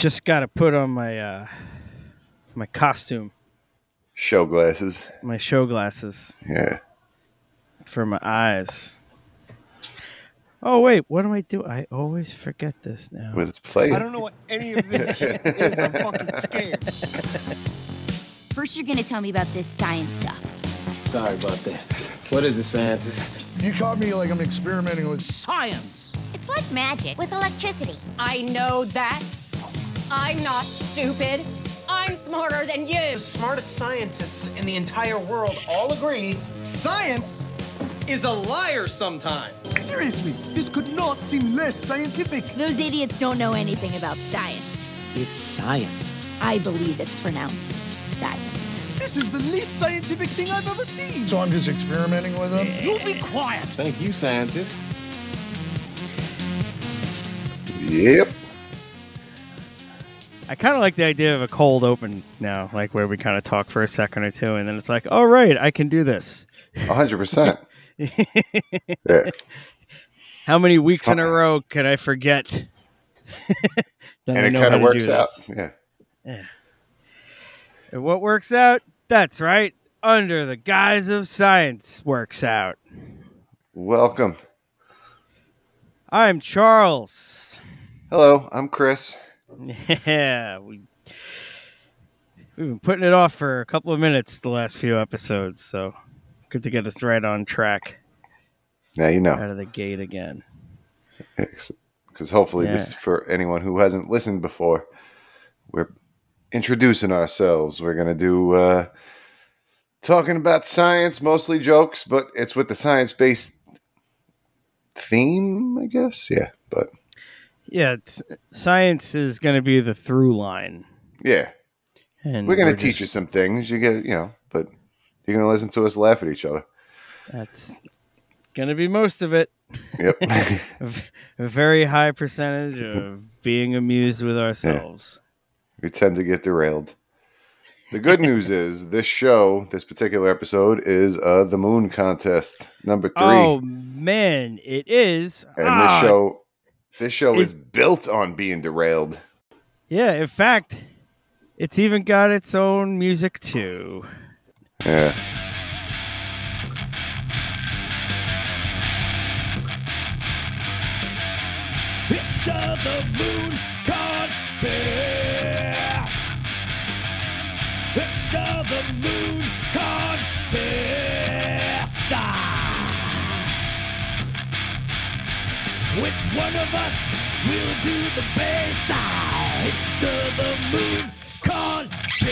Just got to put on my my costume. Show glasses. My show glasses. Yeah. For my eyes. Oh, wait. What am I doing? I always forget this now. Well, let's play. I don't know what any of this shit is. I'm fucking scared. First, you're going to tell me about this science stuff. Sorry about that. What is a scientist? You caught me like I'm experimenting with science. It's like magic with electricity. I know that. I'm not stupid. I'm smarter than you. The smartest scientists in the entire world all agree science is a liar sometimes. Seriously, this could not seem less scientific. Those idiots don't know anything about science. It's science. I believe it's pronounced science. This is the least scientific thing I've ever seen. So I'm just experimenting with them? Yeah. You be quiet. Thank you, scientist. Yep. I kind of like the idea of a cold open now, like where we kind of talk for a second or two, and then it's like, all right, I can do this. 100%. Yeah. How many weeks in a row can I forget? And I know it kind of works out. Yeah. Yeah. And what works out? That's right. Under the Guise of Science works out. Welcome. I'm Charles. Hello, I'm Chris. Yeah, we've been putting it off for a couple of minutes the last few episodes, so good to get us right on track. Now you know. Out of the gate again. Because hopefully this is for anyone who hasn't listened before. We're introducing ourselves. We're going to do talking about science, mostly jokes, but it's with the science-based theme, I guess. Yeah, but yeah, science is going to be the through line. Yeah, and we're going to teach you some things. You get, you know, but you're going to listen to us laugh at each other. That's going to be most of it. Yep, a very high percentage of being amused with ourselves. Yeah. We tend to get derailed. The good news is this show, this particular episode, is the Moon Contest number 3. Oh man, it is. And this show is built on being derailed. Yeah, in fact, it's even got its own music too. Yeah. It's the Moon Contest. The Moon Contest. Which one of us will do the best? It's the Moon Contest.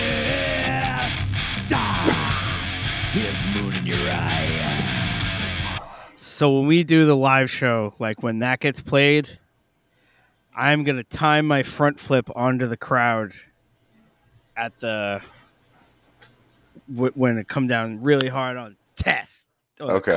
There's moon in your eye. So when we do the live show, like when that gets played, I'm going to time my front flip onto the crowd at the... when it come down really hard on test. Okay.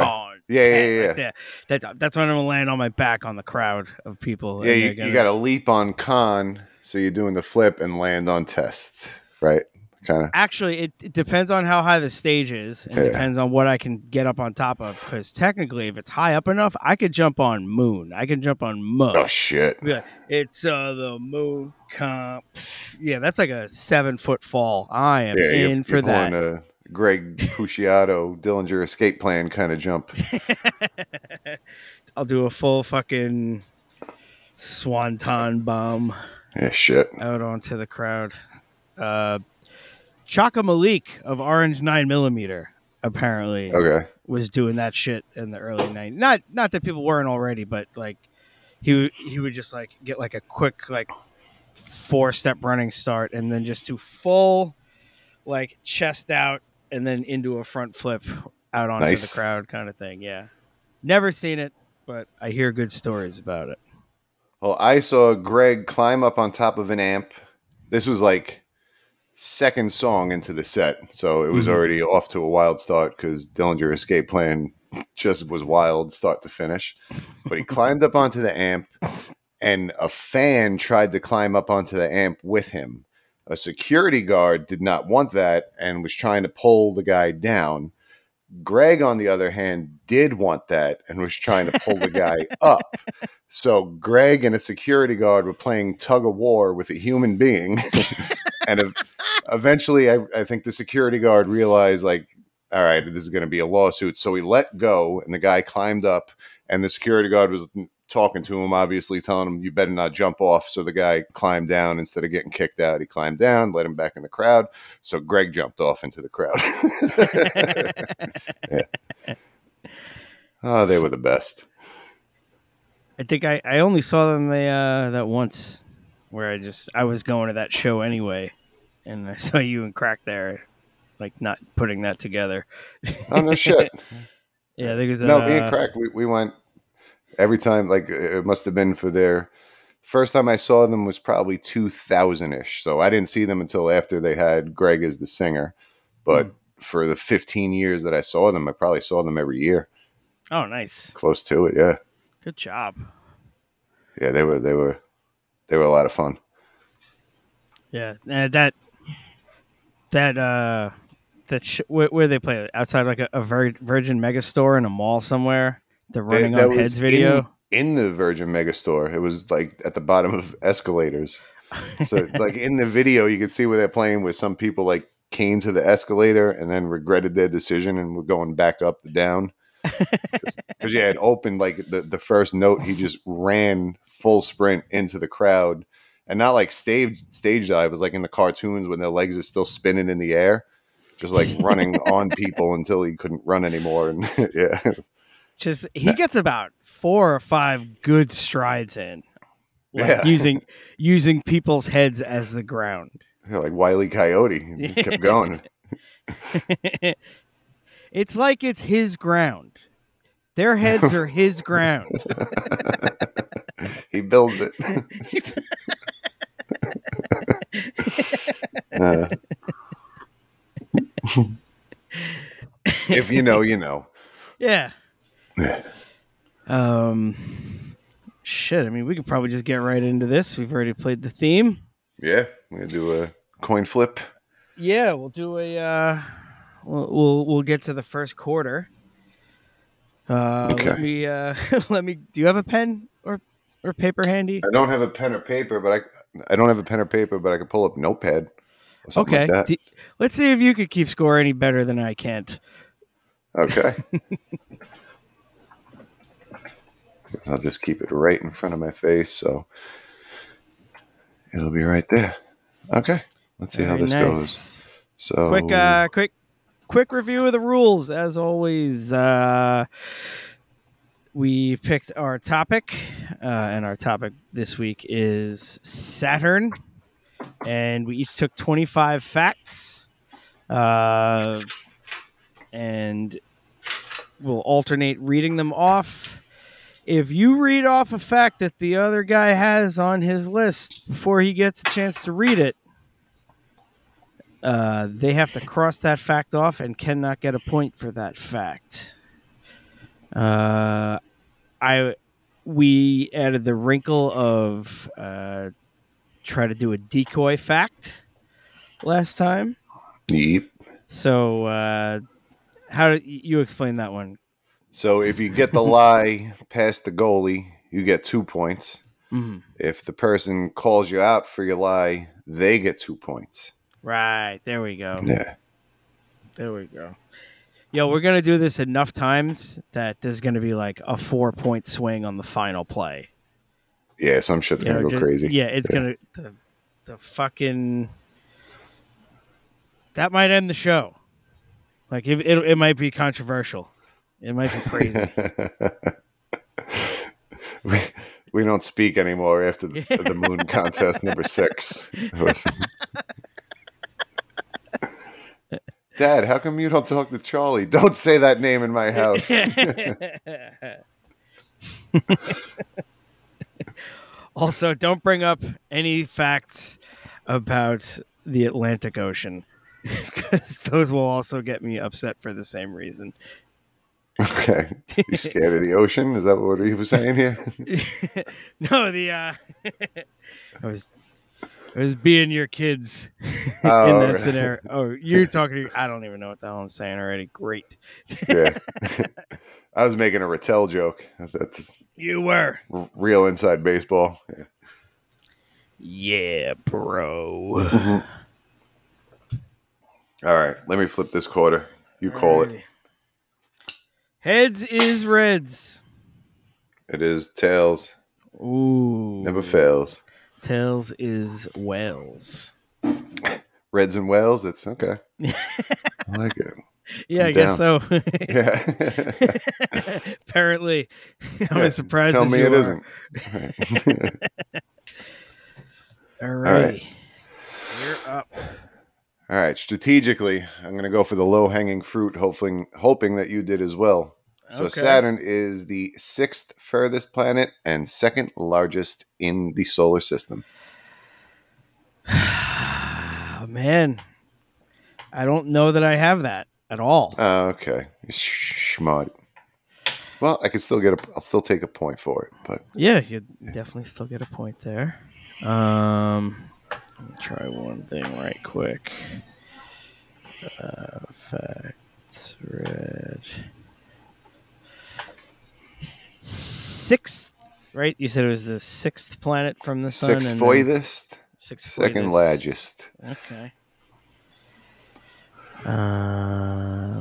Yeah. That's when I'm going to land on my back on the crowd of people. Yeah, you got to leap on con, so you're doing the flip and land on test, right? Kind of. Actually, it depends on how high the stage is and depends on what I can get up on top of, because technically, if it's high up enough, I could jump on moon. I can jump on moon. Oh, shit. Yeah, it's the moon comp. Yeah, that's like a 7-foot fall. I am you're that. Pulling a Greg Puciato, Dillinger Escape Plan kind of jump. I'll do a full fucking swanton bomb. Yeah, shit. Out onto the crowd. Chaka Malik of Orange 9 Millimeter apparently was doing that shit in the early 90s. Not that people weren't already, but like he would just like get like a quick like 4-step running start and then just do full like chest out and then into a front flip out onto the crowd kind of thing. Yeah, never seen it, but I hear good stories about it. Well, I saw Greg climb up on top of an amp. This was like second song into the set, so it was already off to a wild start because Dillinger Escape Plan just was wild start to finish. But he climbed up onto the amp, and a fan tried to climb up onto the amp with him. A security guard did not want that and was trying to pull the guy down. Greg, on the other hand, did want that and was trying to pull the guy up. So Greg and a security guard were playing tug of war with a human being. And eventually, I think the security guard realized, like, all right, this is going to be a lawsuit. So he let go, and the guy climbed up, and the security guard was talking to him, obviously telling him, you better not jump off. So the guy climbed down. Instead of getting kicked out, he climbed down, let him back in the crowd. So Greg jumped off into the crowd. Yeah. Oh, they were the best. I think I only saw them that once, where I was going to that show anyway, and I saw you and Crack there, like, not putting that together. Oh, no shit. Yeah, there was me and Crack, we went every time. Like, it must have been for their first time I saw them was probably 2000-ish. So I didn't see them until after they had Greg as the singer. But for the 15 years that I saw them, I probably saw them every year. Oh, nice. Close to it, yeah. Good job. Yeah, they were a lot of fun. Yeah, where they play it outside, like a Virgin Megastore in a mall somewhere. The running on heads video in the Virgin Megastore. It was like at the bottom of escalators. So like in the video, you could see where they're playing with some people like came to the escalator and then regretted their decision and were going back up and down. Because yeah, it opened like the first note. He just ran full sprint into the crowd, and not like stage dive. It was like in the cartoons when their legs are still spinning in the air, just like running on people until he couldn't run anymore. And yeah, just he gets about 4 or 5 good strides in, like, yeah. using people's heads as the ground. Yeah, like Wile E. Coyote, he kept going. It's like it's his ground. Their heads are his ground. He builds it. If you know, you know. Yeah. Shit, I mean, we could probably just get right into this. We've already played the theme. Yeah, we're going to do a coin flip. Yeah, we'll do a... We'll get to the first quarter. Okay. Let me. Do you have a pen or paper handy? I don't have a pen or paper, but I could pull up Notepad. Or something okay. Like that. Let's see if you could keep score any better than I can't. Okay. I'll just keep it right in front of my face, so it'll be right there. Okay. Let's see how this goes. So quick review of the rules. As always, we picked our topic, and our topic this week is Saturn, and we each took 25 facts, and we'll alternate reading them off. If you read off a fact that the other guy has on his list before he gets a chance to read it, they have to cross that fact off and cannot get a point for that fact. We added the wrinkle of try to do a decoy fact last time. Yep. So how do you explain that one? So if you get the lie past the goalie, you get 2 points. Mm-hmm. If the person calls you out for your lie, they get 2 points. Right, there we go. Yeah. There we go. Yo, we're going to do this enough times that there's going to be like a 4-point swing on the final play. Yeah, some shit's going to go crazy. Yeah, it's going to... The fucking... That might end the show. Like, it might be controversial. It might be crazy. We don't speak anymore after the moon contest number 6. Dad, how come you don't talk to Charlie? Don't say that name in my house. Also, don't bring up any facts about the Atlantic Ocean, because those will also get me upset for the same reason. Okay. You scared of the ocean? Is that what he was saying here? No, I was As being your kids in that scenario. Oh, you're talking to your, I don't even know what the hell I'm saying already. Great. Yeah. I was making a Rattel joke. That's you were. Real inside baseball. Yeah, yeah, bro. Mm-hmm. All right. Let me flip this quarter. You call it. Heads is reds. It is tails. Ooh. Never fails. Tails is whales. Reds and whales. It's okay. I like it. Yeah, I guess so. Yeah. Apparently, I'm as surprised. Tell as me you it are. Isn't. All right. All right. You're up. All right. Strategically, I'm going to go for the low-hanging fruit. Hoping that you did as well. So okay. Saturn is the 6th furthest planet and 2nd largest in the solar system. Man, I don't know that I have that at all. Oh, okay. Schmud. Well, I could still I'll still take a point for it, but yeah, you'd definitely still get a point there. Let me try one thing right quick. Facts read. 6th, right? You said it was the 6th planet from the sun. 6th furthest. 2nd largest. Okay.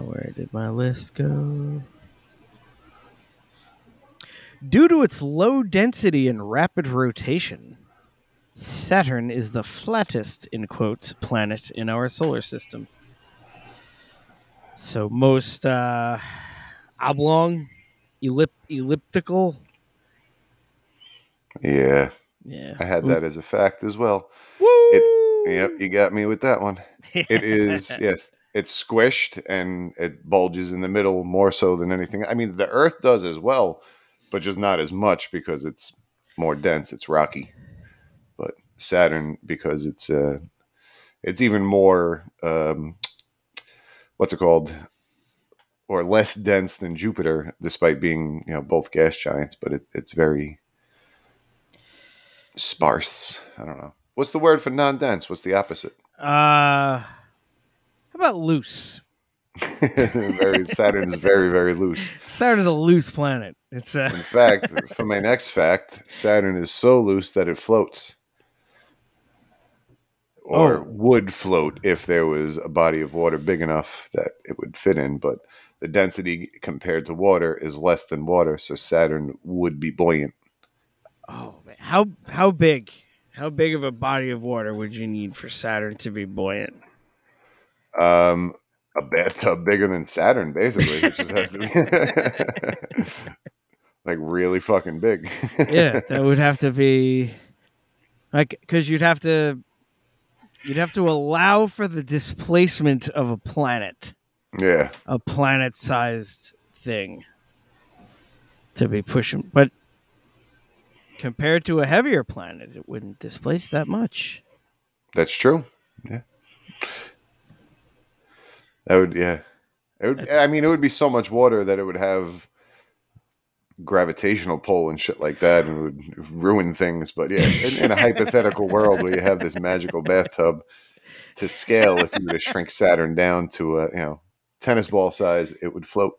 Where did my list go? Due to its low density and rapid rotation, Saturn is the flattest, in quotes, planet in our solar system. So most oblong. Elliptical. Yeah. Yeah. I had that as a fact as well. Woo! Yep, you got me with that one. It is, yes, it's squished and it bulges in the middle more so than anything. I mean, the Earth does as well, but just not as much because it's more dense. It's rocky. But Saturn, because it's even more, what's it called? Or less dense than Jupiter, despite being, both gas giants, but it's very sparse. I don't know. What's the word for non-dense? What's the opposite? How about loose? Saturn is very, very loose. Saturn is a loose planet. It's in fact, for my next fact, Saturn is so loose that it floats. Or would float if there was a body of water big enough that it would fit in, but the density compared to water is less than water, so Saturn would be buoyant. Oh, man. How big? How big of a body of water would you need for Saturn to be buoyant? A bathtub bigger than Saturn, basically. It just has to be like really fucking big. Yeah, that would have to be like, because you'd have to allow for the displacement of a planet. Yeah. A planet-sized thing to be pushing. But compared to a heavier planet, it wouldn't displace that much. That's true. Yeah. That would, yeah. It would be so much water that it would have gravitational pull and shit like that, and it would ruin things. But yeah, in a hypothetical world where you have this magical bathtub to scale, if you were to shrink Saturn down to a, tennis ball size, it would float.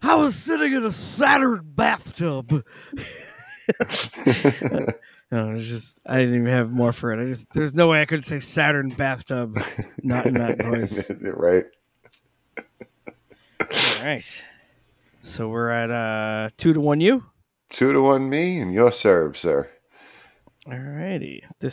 I was sitting in a Saturn bathtub. No, it's just I didn't even have more for it. There's no way I could say Saturn bathtub, not in that voice. Right. All right. So we're at 2-1 you? 2-1 me, and your serve, sir. All righty. For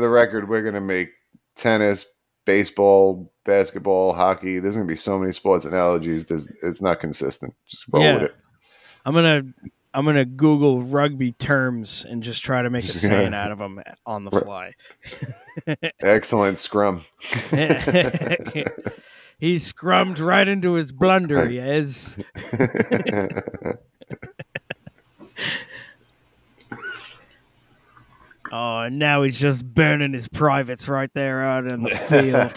the record, we're going to make tennis, baseball, basketball, hockey. There's going to be so many sports analogies. It's not consistent. Just roll with it. I'm gonna Google rugby terms and just try to make a saying out of them on the fly. Excellent scrum. He scrummed right into his blunder, yes. Oh, and now he's just burning his privates right there out in the field.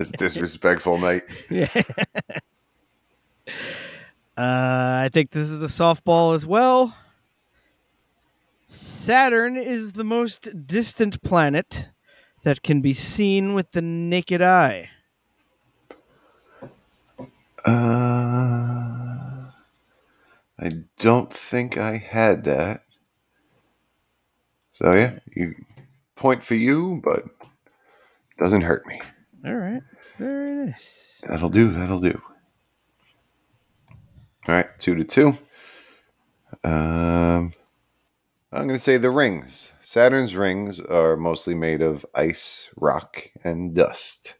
It's disrespectful, mate. Yeah. I think this is a softball as well. Saturn is the most distant planet that can be seen with the naked eye. I don't think I had that. So yeah, you point for you, but doesn't hurt me. All right. Very nice. That'll do. All right, 2-2. I'm going to say the rings. Saturn's rings are mostly made of ice, rock, and dust.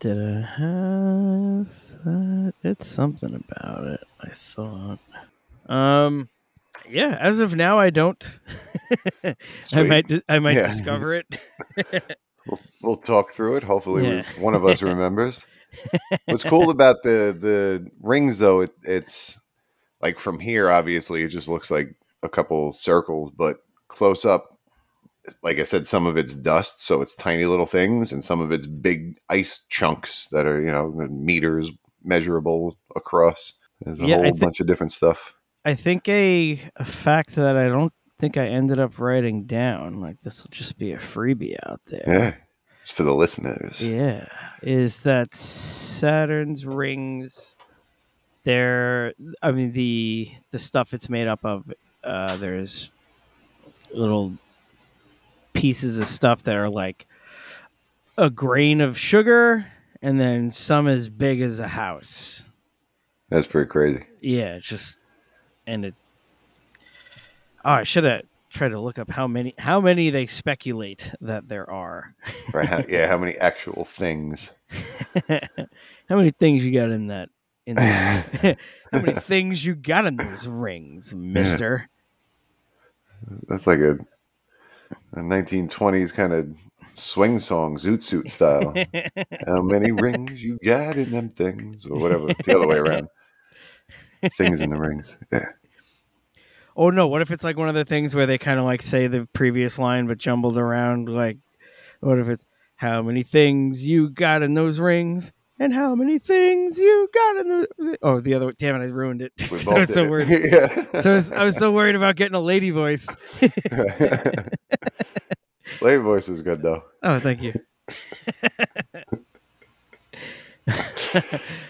Did I have that? It's something about it, I thought. Yeah, as of now, I don't. I might discover it. We'll talk through it. Hopefully, one of us remembers. What's cool about the rings, though, it's like from here, obviously, it just looks like a couple circles, but close up, like I said, some of it's dust, so it's tiny little things, and some of it's big ice chunks that are, meters measurable across. There's a whole bunch of different stuff. I think a fact that I don't think I ended up writing down, like this will just be a freebie out there. Yeah. It's for the listeners. Yeah. Is that Saturn's rings, the stuff it's made up of, there's little pieces of stuff that are like a grain of sugar and then some as big as a house. That's pretty crazy. Yeah, it's just I should have tried to look up how many they speculate that there are. Right? Yeah, how many actual things? How many things you got in that? How many things you got in those rings, Mister? That's like a 1920s kind of swing song, Zoot Suit style. How many rings you got in them things, or whatever? The other way around. Things in the rings. Yeah. Oh, no. What if it's like one of the things where they kind of like say the previous line, but jumbled around? Like, what if it's how many things you got in those rings and how many things you got in the... Oh, the other... Damn it, I ruined it. I was so worried. Yeah. I was so worried about getting a lady voice. Lady voice is good, though. Oh, thank you.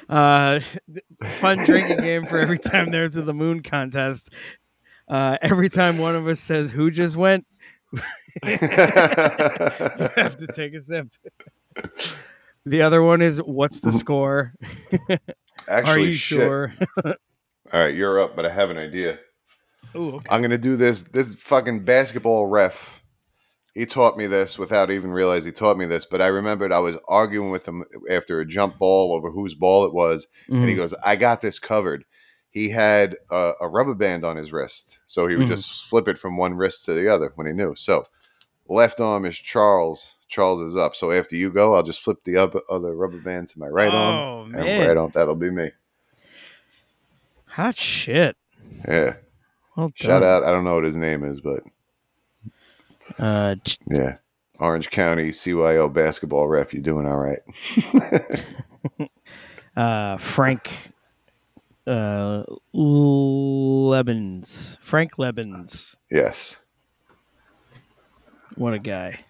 Fun drinking game for every time there's a the moon contest. Every time one of us says who just went, you have to take a sip. The other one is what's the score? Actually, are you sure? All right, you're up, but I have an idea. Ooh, okay. I'm gonna do this. This fucking basketball ref. He taught me this without even realizing he taught me this, but I remembered I was arguing with him after a jump ball over whose ball it was, and he goes, "I got this covered." He had a rubber band on his wrist, so he would just flip it from one wrist to the other when he knew. So left arm is Charles. Charles is up. So after you go, I'll just flip the other rubber band to my right arm, man. And right arm, that'll be me. Hot shit. Yeah. Well, shout out. I don't know what his name is, but... yeah, Orange County CYO basketball ref, you doing all right? Frank Lebens. Yes. What a guy!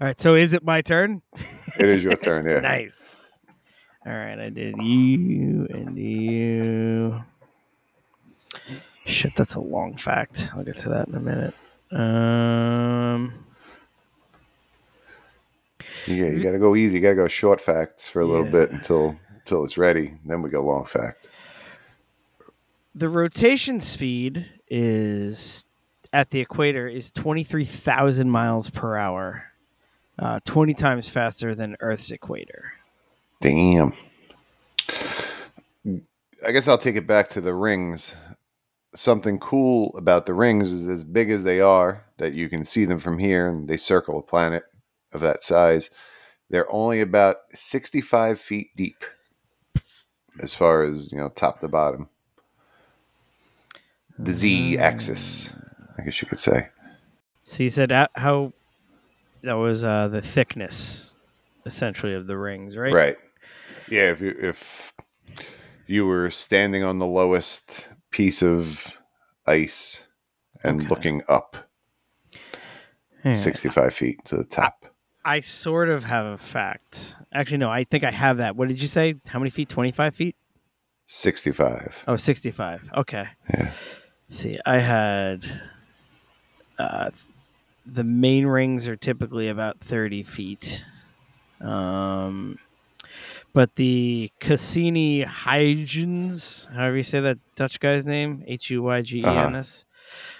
All right, so is it my turn? It is your turn. Yeah. Nice. All right, I did you and you. Shit, that's a long fact. I'll get to that in a minute. Yeah, you gotta go easy. You gotta go short facts for a little bit until it's ready. Then we go long fact. The rotation speed is at the equator is 23,000 miles per hour, 20 times faster than Earth's equator. Damn. I guess I'll take it back to the rings. Something cool about the rings is as big as they are that you can see them from here, and they circle a planet of that size. They're only about 65 feet deep as far as, top to bottom. The Z axis, I guess you could say. So you said how that was the thickness, essentially, of the rings, right? Right. Yeah, if you were standing on the lowest piece of ice and looking up 65 feet to the top. I sort of have a fact. Actually, no, I think I have that. What did you say? How many feet? 25 feet? 65. Oh, 65. Okay. Yeah. Let's see, I had... the main rings are typically about 30 feet. But the Cassini Huygens, however you say that Dutch guy's name, Huygens,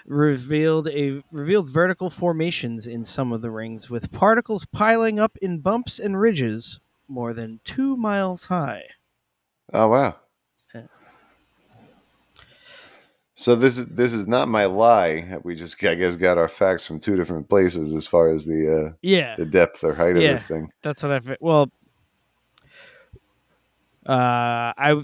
revealed vertical formations in some of the rings, with particles piling up in bumps and ridges more than 2 miles high. Oh, wow. So this is not my lie. We just, I guess, got our facts from two different places as far as the depth or height of this thing. That's what I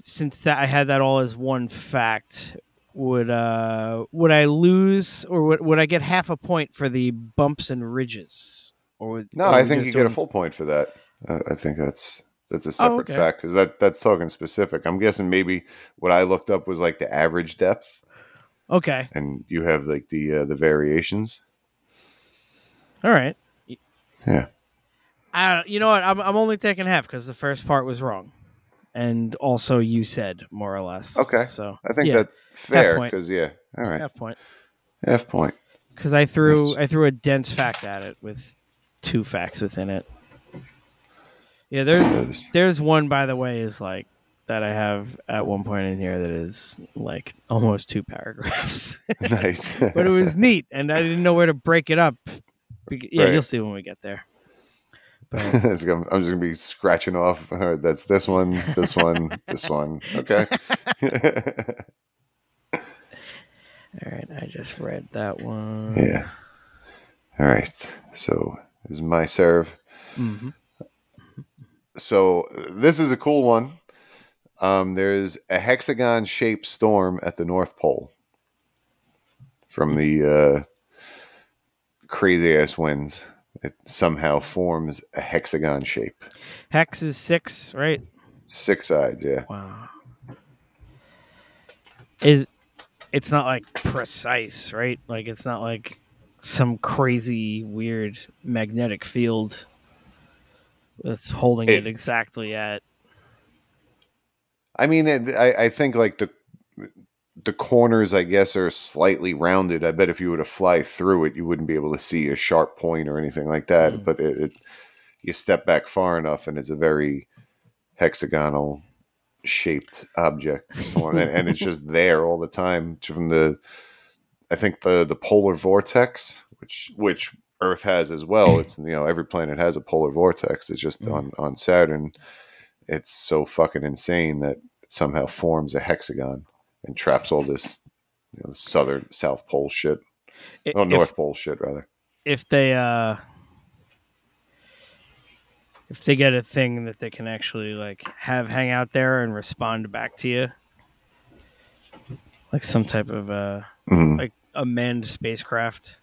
since that I had that all as one fact. Would I lose or would I get half a point for the bumps and ridges? I think you get a full point for that. I think that's a separate fact because that's talking specific. I'm guessing maybe what I looked up was like the average depth. Okay. And you have like the variations. All right. Yeah. You know what? I'm only taking half because the first part was wrong, and also you said more or less. Okay. So I think that's fair because all right. Half point. Because I threw a dense fact at it with two facts within it. Yeah, there's one, by the way, is like that I have at one point in here that is like almost two paragraphs. Nice. But it was neat, and I didn't know where to break it up. Yeah, right. You'll see when we get there. But... I'm just going to be scratching off. That's this one, this one, this one. Okay. All right, I just read that one. Yeah. All right, so this is my serve. Mm-hmm. So this is a cool one. There's a hexagon-shaped storm at the North Pole from the crazy-ass winds. It somehow forms a hexagon shape. Hex is six, right? Six sides, yeah. Wow. It's not like precise, right? Like it's not like some crazy, weird magnetic field. That's holding it exactly at. I mean, I think like the corners, I guess, are slightly rounded. I bet if you were to fly through it, you wouldn't be able to see a sharp point or anything like that. Mm. But you step back far enough, and it's a very hexagonal shaped object, and it's just there all the time from the polar vortex, which. Earth has as well. It's, you know, every planet has a polar vortex. It's just on Saturn, it's so fucking insane that it somehow forms a hexagon and traps all this, you know, South Pole shit. North Pole shit, rather. If they get a thing that they can actually like have hang out there and respond back to you, like some type of like a manned spacecraft.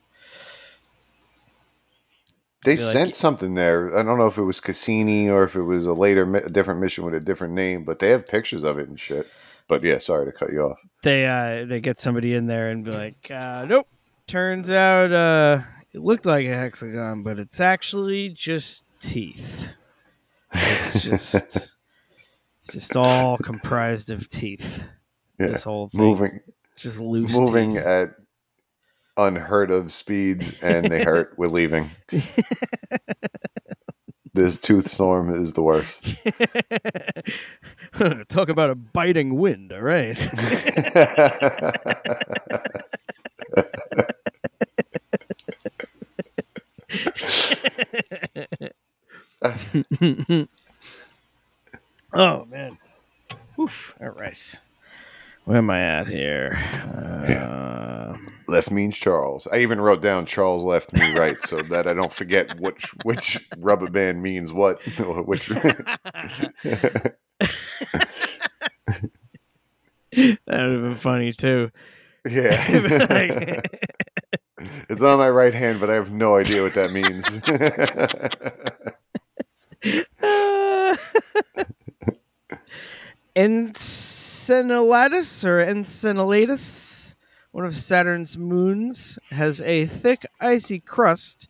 They sent something there. I don't know if it was Cassini or if it was a later, different mission with a different name, but they have pictures of it and shit. But yeah, sorry to cut you off. They get somebody in there and be like, nope. Turns out it looked like a hexagon, but it's actually just teeth. It's just it's all comprised of teeth. Yeah. This whole thing. Moving teeth. At unheard of speeds, and they hurt. We're leaving. This tooth storm is the worst. Talk about a biting wind. All right. Oh man. Oof. All right. Where am I at here? Left means Charles. I even wrote down Charles left me right so that I don't forget which rubber band means what. Which... That would have been funny too. Yeah. It's on my right hand, but I have no idea what that means. Enceladus, or Enceladus, one of Saturn's moons, has a thick, icy crust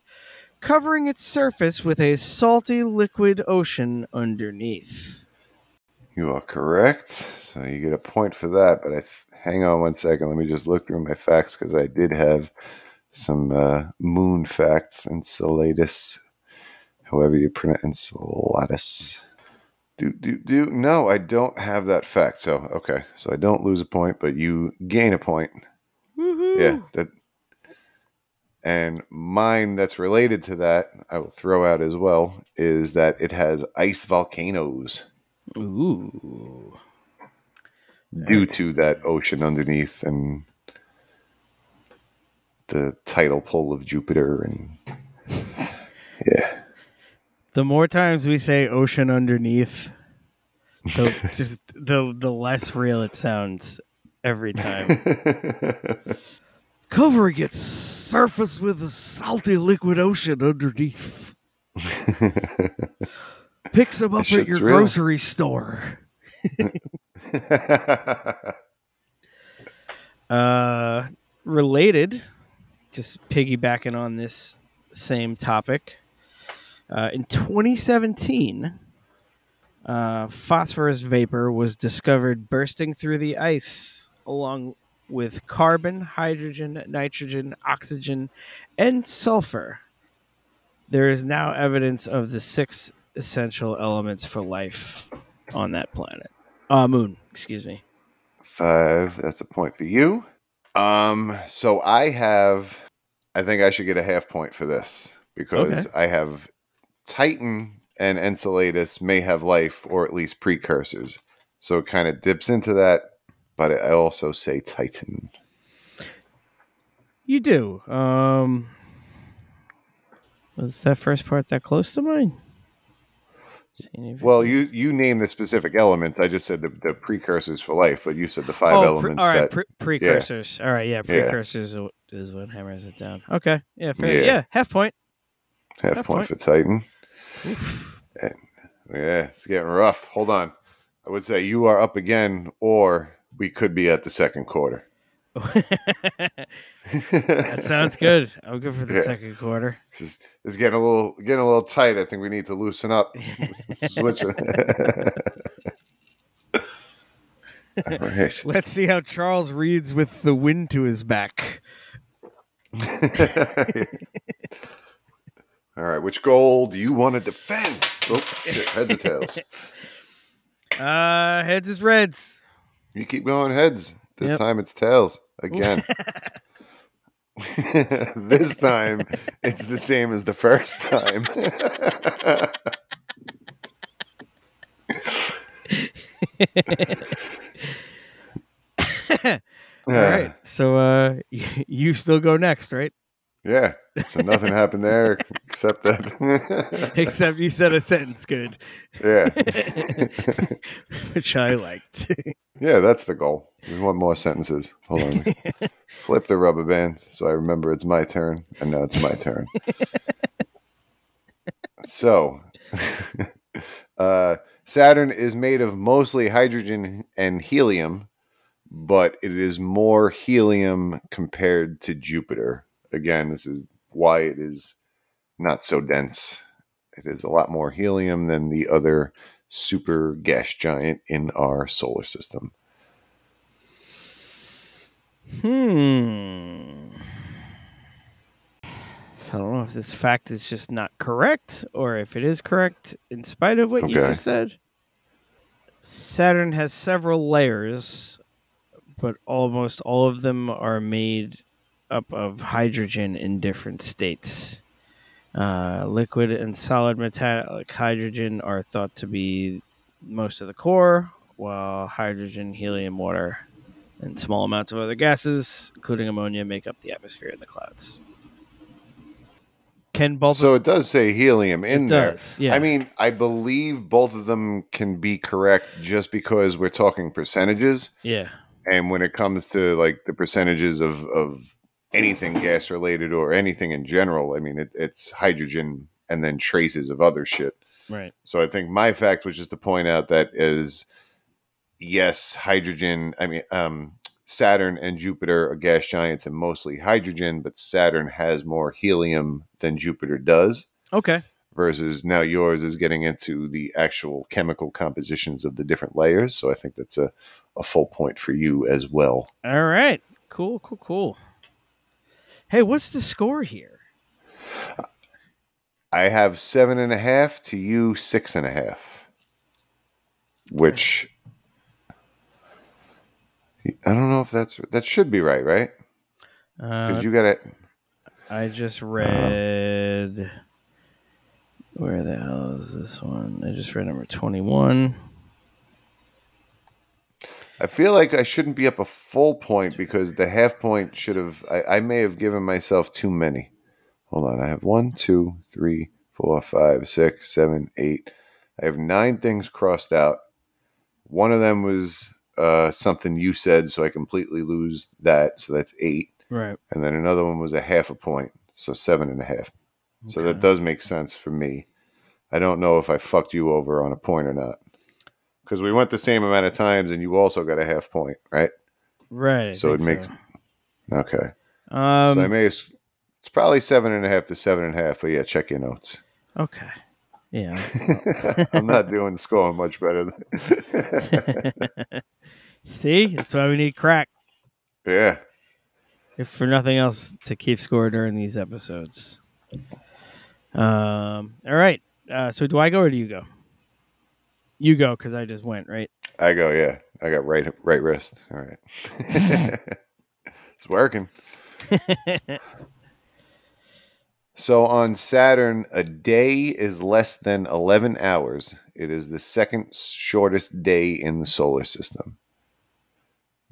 covering its surface with a salty liquid ocean underneath. You are correct. So you get a point for that, but hang on one second. Let me just look through my facts, because I did have some moon facts. Enceladus, however you pronounce Enceladus. No, I don't have that fact. So, okay. So I don't lose a point, but you gain a point. Woohoo! Yeah. And mine that's related to that, I will throw out as well, is that it has ice volcanoes. Ooh. Due to that ocean underneath and the tidal pull of Jupiter and... yeah. The more times we say ocean underneath, just the less real it sounds every time. Covering its surface with a salty liquid ocean underneath. Picks them up at your grocery store. Related, just piggybacking on this same topic. In 2017, phosphorus vapor was discovered bursting through the ice, along with carbon, hydrogen, nitrogen, oxygen, and sulfur. There is now evidence of the 6 essential elements for life on that planet. Moon, excuse me. 5, that's a point for you. So I think I should get a half point for this, because okay. I have... Titan and Enceladus may have life, or at least precursors. So it kind of dips into that, but I also say Titan. You do. Was that first part that close to mine? Well, you named the specific elements. I just said the precursors for life, but you said the 5 elements. All right, precursors. Yeah. All right, yeah, precursors is what hammers it down. Okay, yeah, fair. Yeah, half point. Half point for Titan. And, yeah, it's getting rough. Hold on. I would say you are up again, or we could be at the second quarter. That sounds good. I'm good for the second quarter. It's getting a little tight. I think we need to loosen up. Switch. All right. Let's see how Charles reads with the wind to his back. All right, which goal do you want to defend? Oh, shit, heads or tails? Heads is reds. You keep going heads. This time it's tails again. This time it's the same as the first time. All right, so you still go next, right? Yeah, so nothing happened there except that. Except you said a sentence good. Yeah. Which I liked. Yeah, that's the goal. We want more sentences. Hold on. Flip the rubber band so I remember it's my turn, and now it's my turn. So, Saturn is made of mostly hydrogen and helium, but it is more helium compared to Jupiter. Again, this is why it is not so dense. It is a lot more helium than the other super gas giant in our solar system. So I don't know if this fact is just not correct, or if it is correct in spite of what you just said. Saturn has several layers, but almost all of them are made up of hydrogen in different states. Liquid and solid metallic hydrogen are thought to be most of the core, while hydrogen, helium, water, and small amounts of other gases, including ammonia, make up the atmosphere and the clouds. So it does say helium in there. Yeah. I mean, I believe both of them can be correct just because we're talking percentages. Yeah. And when it comes to like the percentages of anything gas related or anything in general, I mean, it's hydrogen and then traces of other shit. Right. So I think my fact was just to point out that as yes, hydrogen. I mean, Saturn and Jupiter are gas giants and mostly hydrogen, but Saturn has more helium than Jupiter does. Okay. Versus now yours is getting into the actual chemical compositions of the different layers. So I think that's a full point for you as well. All right. Cool. Hey, what's the score here? I have 7.5 to you 6.5, which I don't know if that should be right, right? Because you got it. I just read. Where the hell is this one? I just read number 21. I feel like I shouldn't be up a full point because the half point should have... I may have given myself too many. Hold on. I have 1, 2, 3, 4, 5, 6, 7, 8. I have 9 things crossed out. One of them was something you said, so I completely lose that. So that's 8. Right. And then another one was a half a point. So 7.5. Okay. So that does make sense for me. I don't know if I fucked you over on a point or not. Because we went the same amount of times and you also got a half point, right? Right. So it makes... So. Okay. So I may... It's probably 7.5 to 7.5, but yeah, check your notes. Okay. Yeah. I'm not doing the scoring much better. See? That's why we need crack. Yeah. If for nothing else, to keep score during these episodes. All right. So do I go or do you go? You go because I just went, right? I go, yeah. I got right wrist. All right. It's working. So on Saturn, a day is less than 11 hours. It is the second shortest day in the solar system.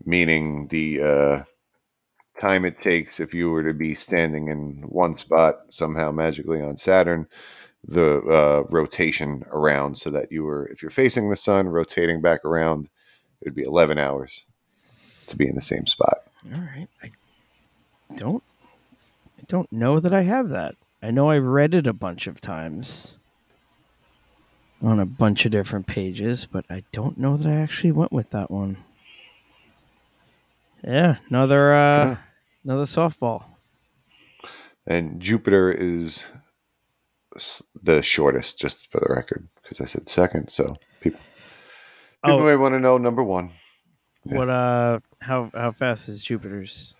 Meaning the time it takes if you were to be standing in one spot somehow magically on Saturn, the rotation around so that you were, if you're facing the sun, rotating back around, it would be 11 hours to be in the same spot. All right. I don't know that I have that. I know I've read it a bunch of times on a bunch of different pages, but I don't know that I actually went with that one. Yeah, another softball. And Jupiter is the shortest, just for the record, because I said second, so people may want to know number one. Yeah. What? How fast is Jupiter's?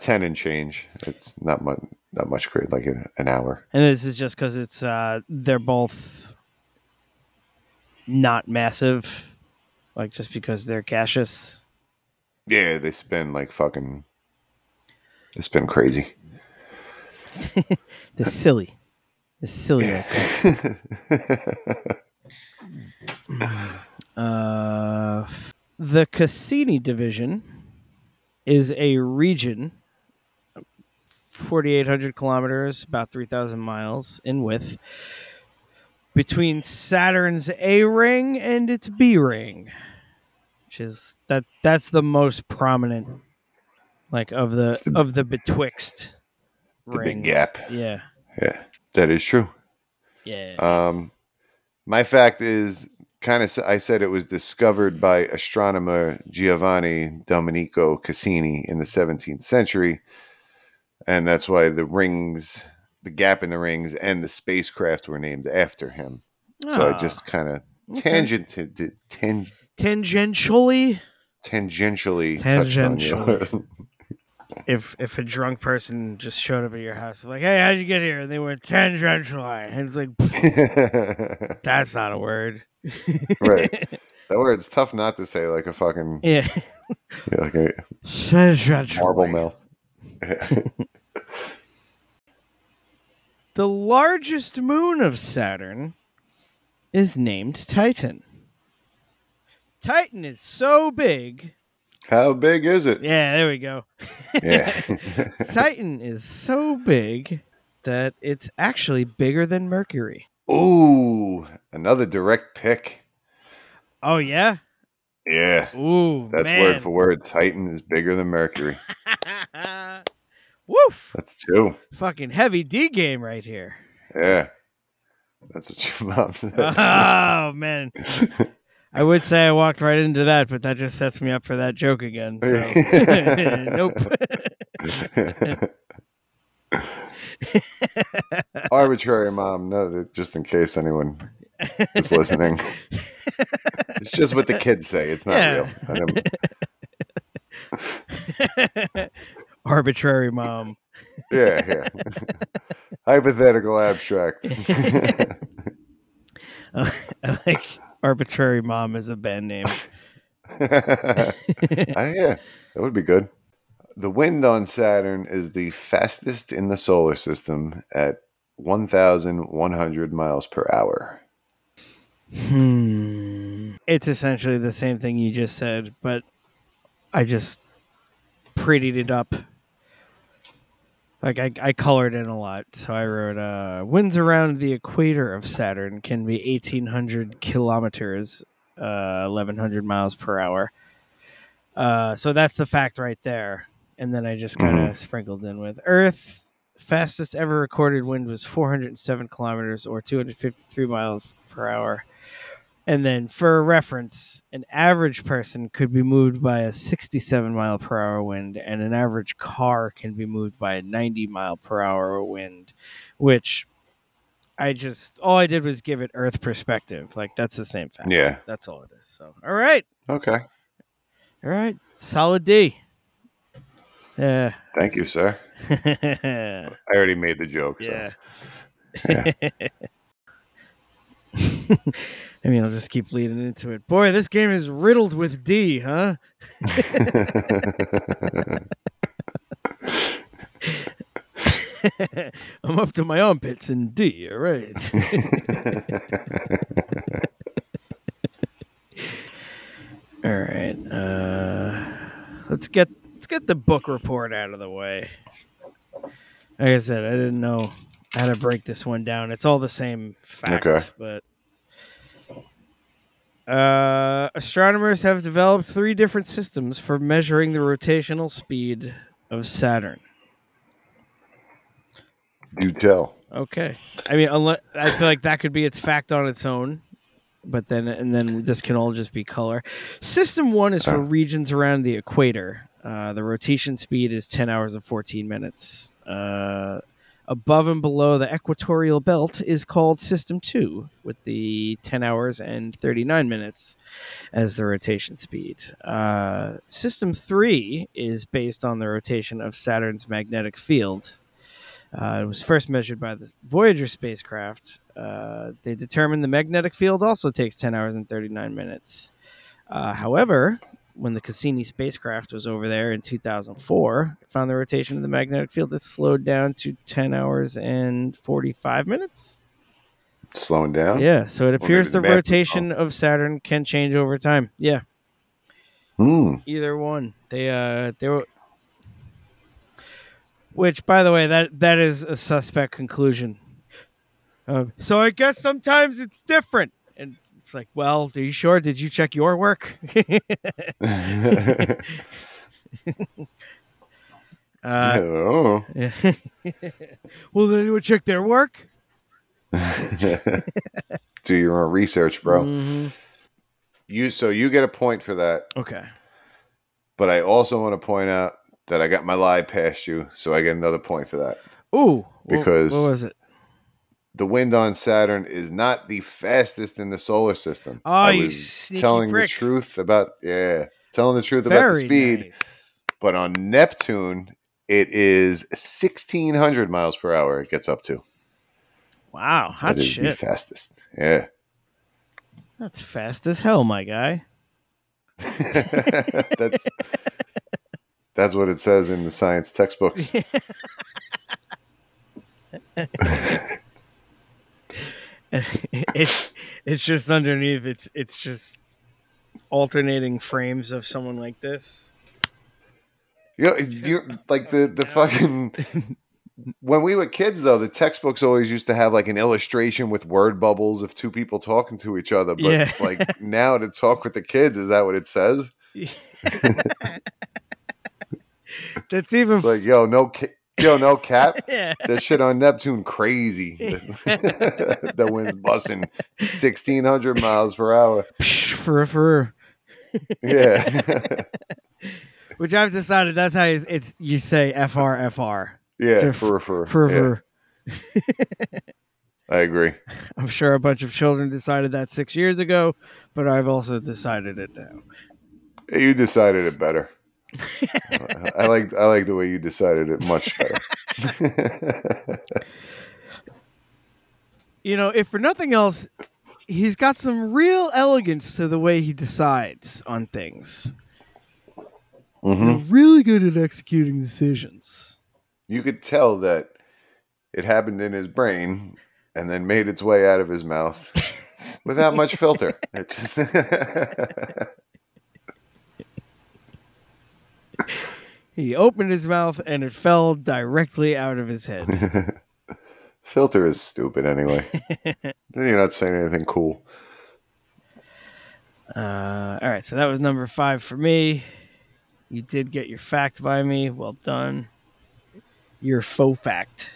10 and change. It's not much great, like an hour. And this is just because it's they're both not massive, like just because they're gaseous. Yeah, they spin like fucking... They spin crazy. They're silly. They're silly like that. The Cassini division is a region 4,800 kilometers, about 3,000 miles in width, between Saturn's A ring and its B ring. Is that's the most prominent, like of the betwixt rings. The big gap. Yeah, that is true. Yeah. My fact is kind of, I said it was discovered by astronomer Giovanni Domenico Cassini in the 17th century, and that's why the rings, the gap in the rings, and the spacecraft were named after him. So I just kind of tangentially touched on you. If a drunk person just showed up at your house, like, hey, how'd you get here? And they were tangentially. And it's like, that's not a word. Right. That word's tough not to say, like a fucking... Yeah. Yeah, like a tangentially. Marble mouth. Yeah. The largest moon of Saturn is named Titan. Titan is so big. How big is it? Yeah, there we go. Yeah. Titan is so big that it's actually bigger than Mercury. Ooh, another direct pick. Oh, yeah? Yeah. Ooh, that's man. Word for word. Titan is bigger than Mercury. Woof. That's 2. Fucking heavy D game right here. Yeah. That's what your mom said. Oh, man. I would say I walked right into that, but that just sets me up for that joke again. So. Nope. Arbitrary mom noted, just in case anyone is listening. It's just what the kids say. It's not real. Arbitrary mom. Hypothetical abstract. I like Arbitrary Mom as a band name. Yeah, that would be good. The wind on Saturn is the fastest in the solar system at 1,100 miles per hour. It's essentially the same thing you just said, but I just prettied it up. Like I colored in a lot, so I wrote winds around the equator of Saturn can be 1,800 kilometers, 1,100 miles per hour. So that's the fact right there. And then I just kind of sprinkled in with Earth. Fastest ever recorded wind was 407 kilometers or 253 miles per hour. And then for reference, an average person could be moved by a 67 mile per hour wind, and an average car can be moved by a 90 mile per hour wind, which all I did was give it Earth perspective. Like, that's the same fact. Yeah. That's all it is. So, all right. Okay. All right. Solid D. Yeah. Thank you, sir. I already made the joke. Yeah. So. Yeah. I mean, I'll just keep leading into it. Boy, this game is riddled with D, huh? I'm up to my armpits in D, all right. All right. Let's get the book report out of the way. Like I said, I didn't know how to break this one down. It's all the same fact, okay. But... astronomers have developed three different systems for measuring the rotational speed of Saturn. Do tell. Okay. I mean, I feel like that could be its fact on its own, but then this can all just be color. System 1 is for regions around the equator. The rotation speed is 10 hours and 14 minutes. Above and below the equatorial belt is called System 2, with the 10 hours and 39 minutes as the rotation speed. System 3 is based on the rotation of Saturn's magnetic field. It was first measured by the Voyager spacecraft. They determined the magnetic field also takes 10 hours and 39 minutes. However, when the Cassini spacecraft was over there in 2004, it found the rotation of the magnetic field that slowed down to 10 hours and 45 minutes. Slowing down? Yeah, so it appears the rotation of Saturn can change over time. Yeah. Either one. They were... Which, by the way, that is a suspect conclusion. So I guess sometimes it's different. And it's like, well, are you sure? Did you check your work? No. Well, did anyone check their work? Do your own research, bro. Mm-hmm. So you get a point for that. Okay. But I also want to point out that I got my lie past you, so I get another point for that. Ooh. Because what was it? The wind on Saturn is not the fastest in the solar system. Oh, I was telling the truth about the speed. Nice. But on Neptune, it is 1,600 miles per hour. It gets up to. Wow, hot shit! The fastest. Yeah, that's fast as hell, my guy. that's what it says in the science textbooks. It's just underneath. It's just alternating frames of someone like this. You're like the fucking. When we were kids, though, the textbooks always used to have like an illustration with word bubbles of two people talking to each other. But like now, to talk with the kids, is that what it says? That's even like, yo, no. Yo, no cap. Yeah. That shit on Neptune crazy. The wind's busting 1,600 miles per hour. For. Yeah. Which I've decided that's how it's you say FR. Yeah, so for. Yeah. I agree. I'm sure a bunch of children decided that 6 years ago, but I've also decided it now. You decided it better. I like the way you decided it much better. You know, if for nothing else, he's got some real elegance to the way he decides on things. Mm-hmm. Really good at executing decisions. You could tell that it happened in his brain and then made its way out of his mouth without much filter. It just he opened his mouth and it fell directly out of his head. Filter is stupid anyway. Then you're not saying anything cool. All right, so that was number 5 for me. You did get your fact by me. Well done. Your faux fact.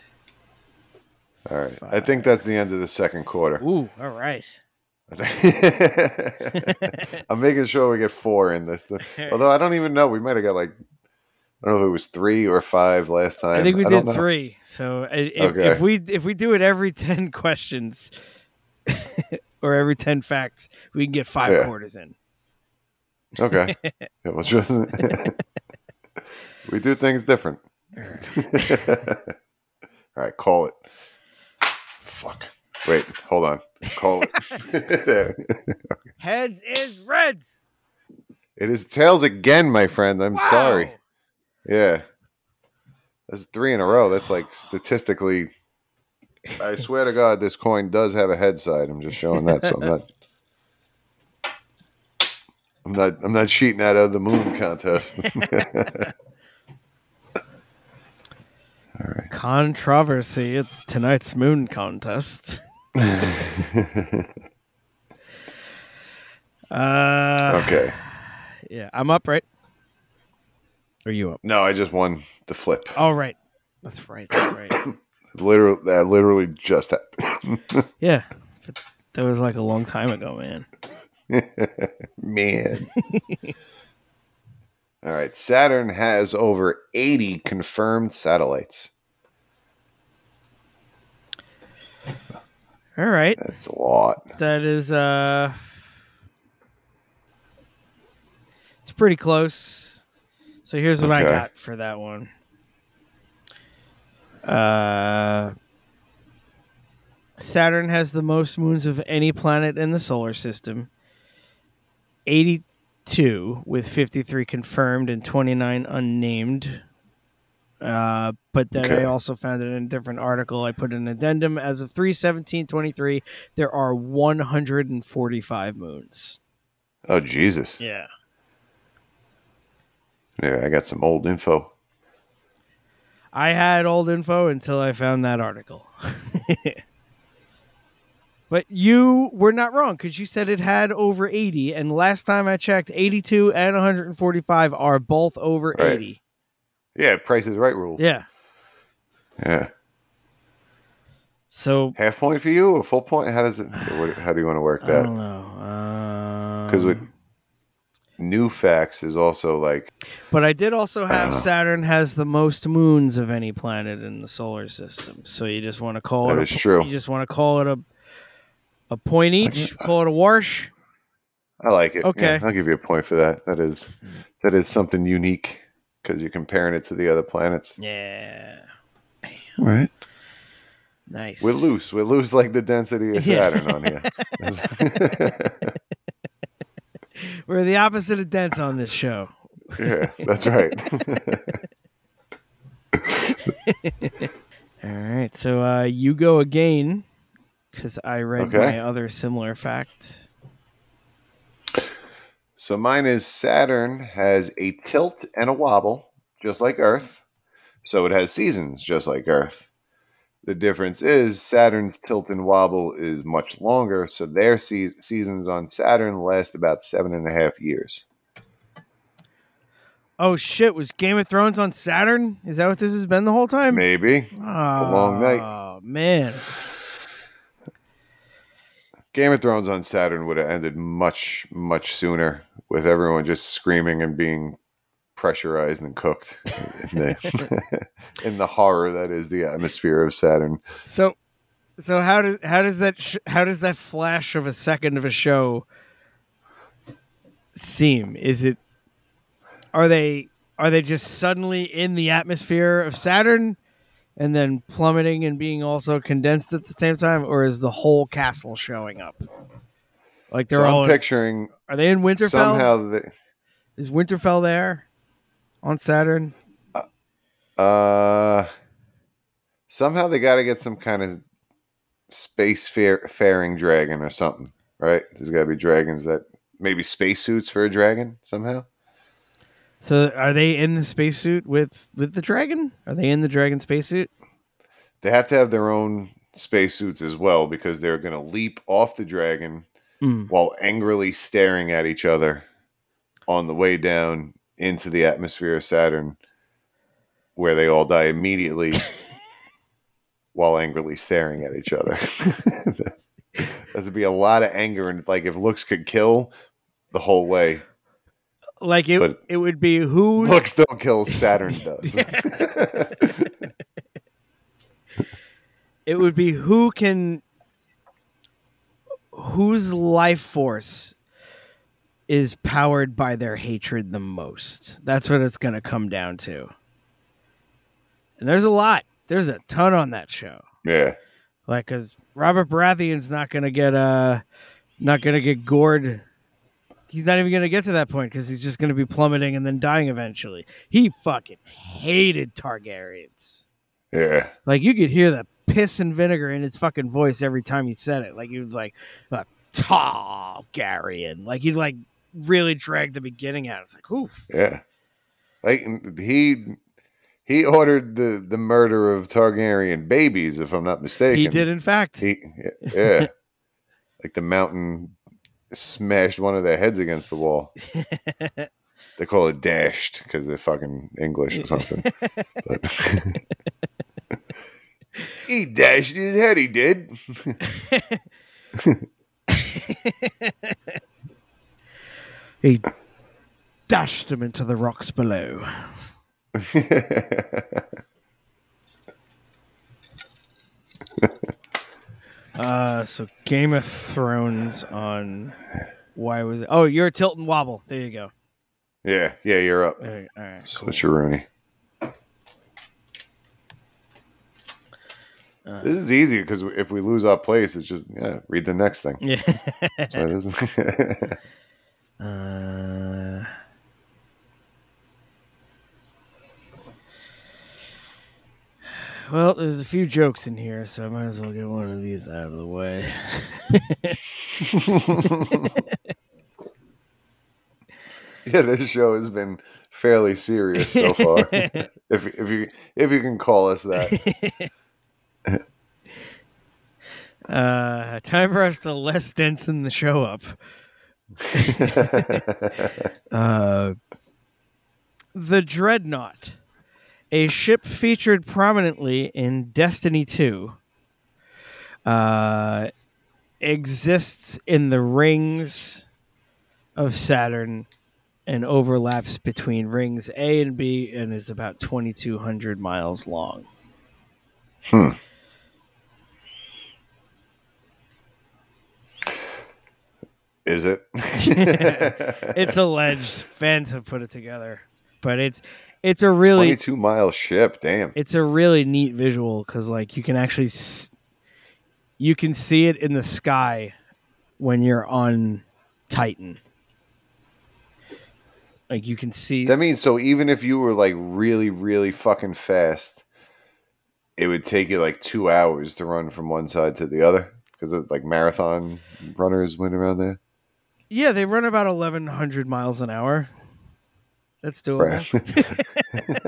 All right. 5. I think that's the end of the second quarter. Ooh, all right. I'm making sure we get 4 in this. Although I don't even know. We might have got like, I don't know if it was 3 or 5 last time. I think we did 3. So if we do it every 10 questions or every 10 facts, we can get 5 quarters in. Okay. Yeah, well, just we do things different. All right, call it. Fuck. Wait, hold on. Call it. Okay. Heads is reds. It is tails again, my friend. I'm sorry. Yeah. That's 3 in a row. That's like statistically. I swear to God, this coin does have a head side. I'm just showing that, so I'm not. I'm not cheating out of the moon contest. All right. Controversy at tonight's moon contest. Okay. Yeah, I'm up, right? Are you up? No, I just won the flip. All right. That's right. That literally just happened. Yeah. That was like a long time ago, man. Man. All right. Saturn has over 80 confirmed satellites. All right. That's a lot. That is, it's pretty close. So here's what I got for that one. Saturn has the most moons of any planet in the solar system. 82 with 53 confirmed and 29 unnamed. But then I also found it in a different article. I put an addendum. As of 3/17/23, there are 145 moons. Oh, Jesus. Yeah. Yeah, I got some old info. I had old info until I found that article. But you were not wrong because you said it had over 80. And last time I checked, 82 and 145 are both over 80. Yeah, Price is Right rules. Yeah. So half point for you or full point? How does it? How do you want to work that? I don't know. Because with new facts is also like. But I did also have Saturn has the most moons of any planet in the solar system. So you just want to call it. That is true. You just want to call it a point each. Call it a wash. I like it. Okay, yeah, I'll give you a point for that. That is something unique because you're comparing it to the other planets. Yeah. Bam. All right. Nice. We're loose like the density of Saturn on here. We're the opposite of dense on this show. Yeah, that's right. All right, so you go again. Because I read my other similar fact. So mine is Saturn has a tilt and a wobble, just like Earth. So it has seasons, just like Earth. The difference is Saturn's tilt and wobble is much longer, so their seasons on Saturn last about 7.5 years. Oh, shit. Was Game of Thrones on Saturn? Is that what this has been the whole time? Maybe. Oh, a long night. Oh, man. Game of Thrones on Saturn would have ended much, much sooner with everyone just screaming and being pressurized and cooked in the horror that is the atmosphere of Saturn. So how does that flash of a second of a show seem? Is it are they just suddenly in the atmosphere of Saturn and then plummeting and being also condensed at the same time, or is the whole castle showing up? Like they're all picturing. Are they in Winterfell? Is Winterfell there on Saturn? Somehow they got to get some kind of space faring dragon or something, right? There's got to be dragons that maybe spacesuits for a dragon somehow. So are they in the spacesuit with the dragon? Are they in the dragon spacesuit? They have to have their own spacesuits as well because they're going to leap off the dragon while angrily staring at each other on the way down into the atmosphere of Saturn, where they all die immediately while angrily staring at each other. That would be a lot of anger, and like if looks could kill the whole way. Like it would be who looks don't kill, Saturn does. It would be whose life force is powered by their hatred the most. That's what it's going to come down to. And there's a lot. There's a ton on that show. Yeah. Like, because Robert Baratheon's not going to get gored. He's not even going to get to that point because he's just going to be plummeting and then dying eventually. He fucking hated Targaryens. Yeah. Like, you could hear the piss and vinegar in his fucking voice every time he said it. Like, he was like, Targaryen. Like, he like really dragged the beginning out. It's like, oof. Yeah. Like, he ordered the murder of Targaryen babies, if I'm not mistaken. He did, in fact. Yeah. Like, the mountain smashed one of their heads against the wall. They call it dashed because they're fucking English or something. But he dashed his head, he did. He dashed him into the rocks below. So Game of Thrones on. Why was it? Oh, you're a tilt and wobble. There you go. Yeah, you're up. All right, cool. Switcheroonie. This is easy because if we lose our place, it's just read the next thing. Yeah. That's why this is. Well, there's a few jokes in here, so I might as well get one of these out of the way. Yeah, this show has been fairly serious so far. if you can call us that. Time for us to Les Denson the show up. The Dreadnought, a ship featured prominently in Destiny 2, exists in the rings of Saturn and overlaps between rings A and B and is about 2,200 miles long. Is it? It's alleged. Fans have put it together, but it's a really 22-mile ship. Damn, it's a really neat visual because like you can actually you can see it in the sky when you're on Titan. Like you can see. That means so even if you were like really, really fucking fast, it would take you like 2 hours to run from one side to the other. Because like marathon runners went around there. Yeah, they run about 1,100 miles an hour. That's doable. Right.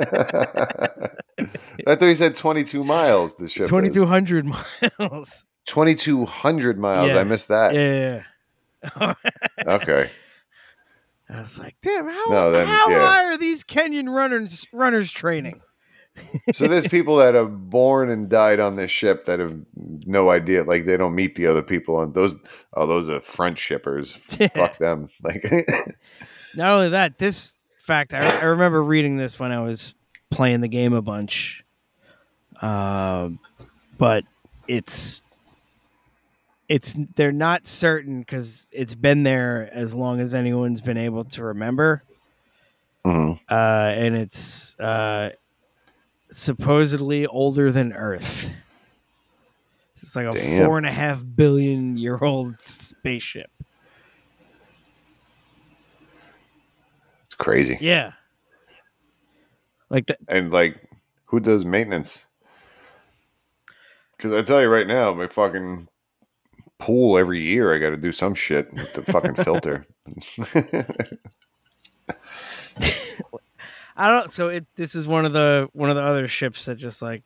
I thought you said 22 miles. The ship. 2,200 miles. 2,200 miles. Yeah. I missed that. Yeah. Okay. I was like, damn, how high are these Kenyan runners training? So there's people that are born and died on this ship that have no idea. Like, they don't meet the other people on those. Oh, those are front shippers. Fuck them. Like, not only that, this fact, I remember reading this when I was playing the game a bunch. But they're not certain because it's been there as long as anyone's been able to remember. Mm-hmm. And it's supposedly older than Earth. It's like a 4.5 billion-year-old spaceship. It's crazy. Yeah. Like that. And like, who does maintenance? Because I tell you right now, my fucking pool every year, I got to do some shit with the fucking filter. I don't. So this is one of the other ships that just like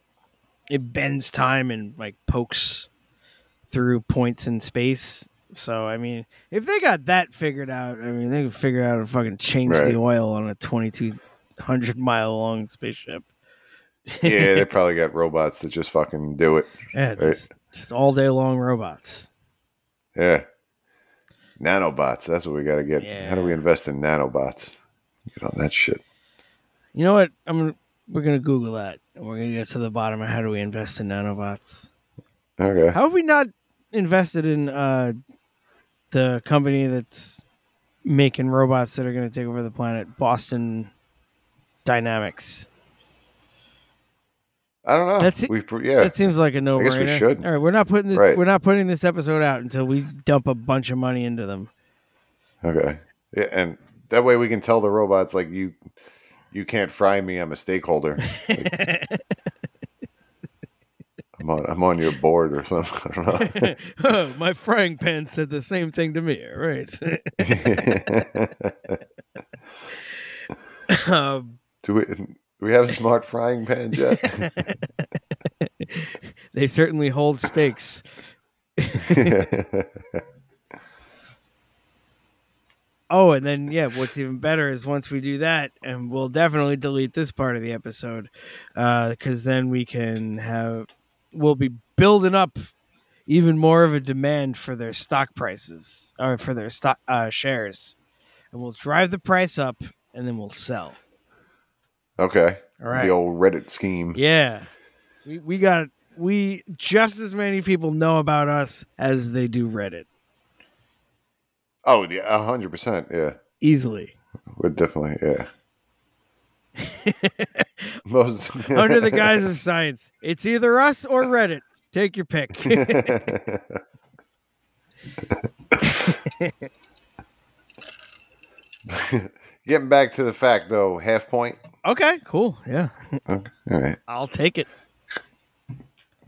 it bends time and like pokes through points in space. So I mean, if they got that figured out, I mean, they could figure out how to fucking change the oil on a 2,200 mile long spaceship. Yeah, they probably got robots that just fucking do it. Yeah, just all day long robots. Yeah, nanobots. That's what we got to get. Yeah. How do we invest in nanobots? Get on that shit. You know what? We're gonna Google that, and we're gonna get to the bottom of how do we invest in nanobots. Okay. How have we not invested in the company that's making robots that are gonna take over the planet, Boston Dynamics? I don't know. That seems like a no-brainer. I guess we should. All right, we're not putting this episode out until we dump a bunch of money into them. Okay. Yeah, and that way we can tell the robots, like, you can't fry me. I'm a stakeholder. Like, I'm on your board or something. I don't know. Oh, my frying pan said the same thing to me. All right. Do we have a smart frying pan, Jeff? They certainly hold stakes. Oh, and then, yeah, what's even better is once we do that, and we'll definitely delete this part of the episode, because then we'll be building up even more of a demand for their stock prices, or for their stock shares. And we'll drive the price up, and then we'll sell. Okay. All right. The old Reddit scheme. Yeah. We just as many people know about us as they do Reddit. Oh, yeah, 100%, yeah. Easily. We're definitely, yeah. Most Under the Guise of Science. It's either us or Reddit. Take your pick. Getting back to the fact, though, half point. Okay, cool, yeah. Okay, all right. I'll take it.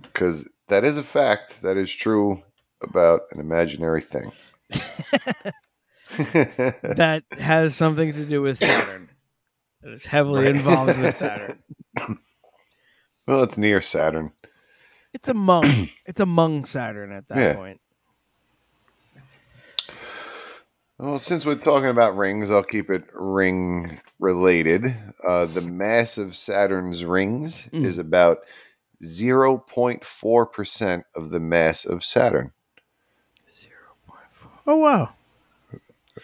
Because that is a fact that is true about an imaginary thing. That has something to do with Saturn. That is heavily involved with Saturn. Well, it's near Saturn. It's among Saturn at that point. Well, since we're talking about rings, I'll keep it ring related. The mass of Saturn's rings is about 0.4% of the mass of Saturn. Oh, wow.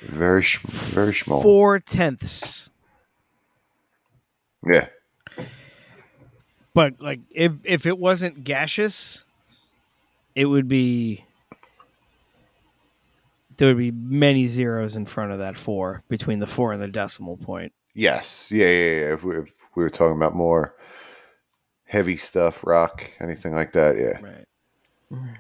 Very small. 0.4. Yeah. But, like, if it wasn't gaseous, it would be... There would be many zeros in front of that 4, between the 4 and the decimal point. Yes. Yeah. If we were talking about more heavy stuff, rock, anything like that, yeah. Right. Right.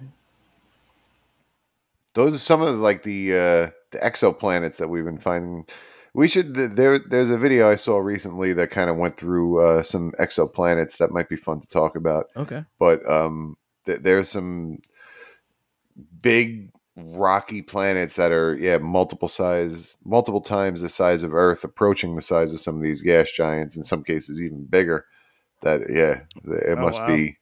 Those are some of the exoplanets that we've been finding. We should there's a video I saw recently that kind of went through some exoplanets that might be fun to talk about. Okay, but there's some big rocky planets that are multiple times the size of Earth, approaching the size of some of these gas giants. In some cases, even bigger. That must be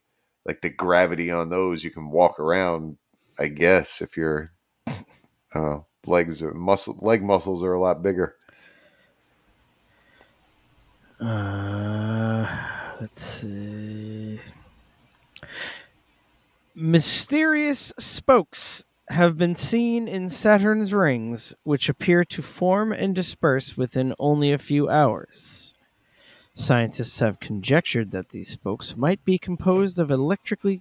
like the gravity on those. You can walk around. I guess if your leg muscles are a lot bigger. Let's see. Mysterious spokes have been seen in Saturn's rings, which appear to form and disperse within only a few hours. Scientists have conjectured that these spokes might be composed of electrically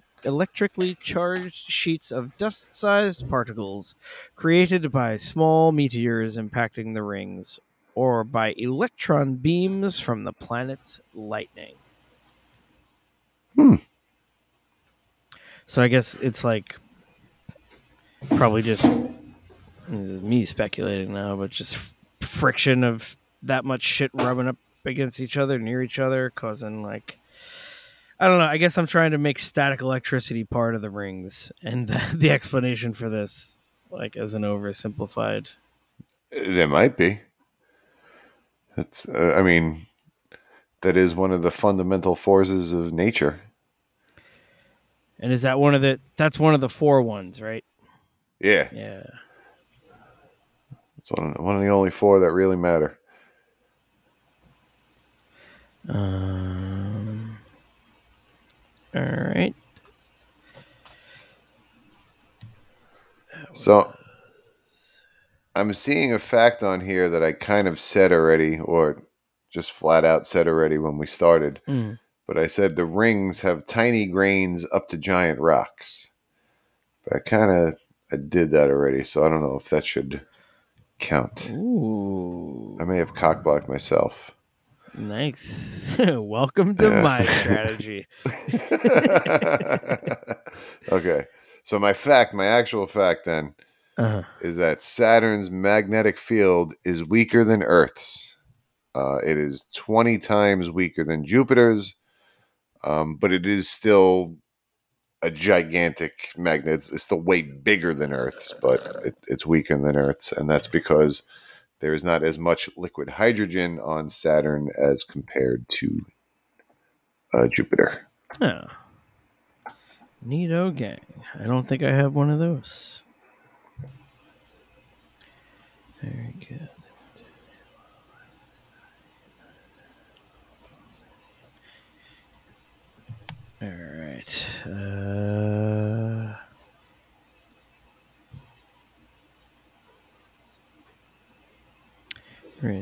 charged sheets of dust-sized particles created by small meteors impacting the rings, or by electron beams from the planet's lightning. So I guess it's like probably just, this is me speculating now, but just friction of that much shit rubbing up against each other, near each other, causing, like, I don't know. I guess I'm trying to make static electricity part of the rings, and the explanation for this, like, as an oversimplified. It might be. It's, I mean, that is one of the fundamental forces of nature. And is that one of the? That's one of the four ones, right? Yeah. Yeah. It's one of the only four that really matter. All right. So I'm seeing a fact on here that I kind of said already, or just flat out said already when we started. But I said the rings have tiny grains up to giant rocks. But I did that already, so I don't know if that should count. Ooh. I may have cock-blocked myself. Nice. Welcome to my strategy. Okay. So my actual fact then, is that Saturn's magnetic field is weaker than Earth's. It is 20 times weaker than Jupiter's, but it is still a gigantic magnet. It's still way bigger than Earth's, but it's weaker than Earth's, and that's because there is not as much liquid hydrogen on Saturn as compared to Jupiter. Oh. Neato gang. I don't think I have one of those. Very good. All right.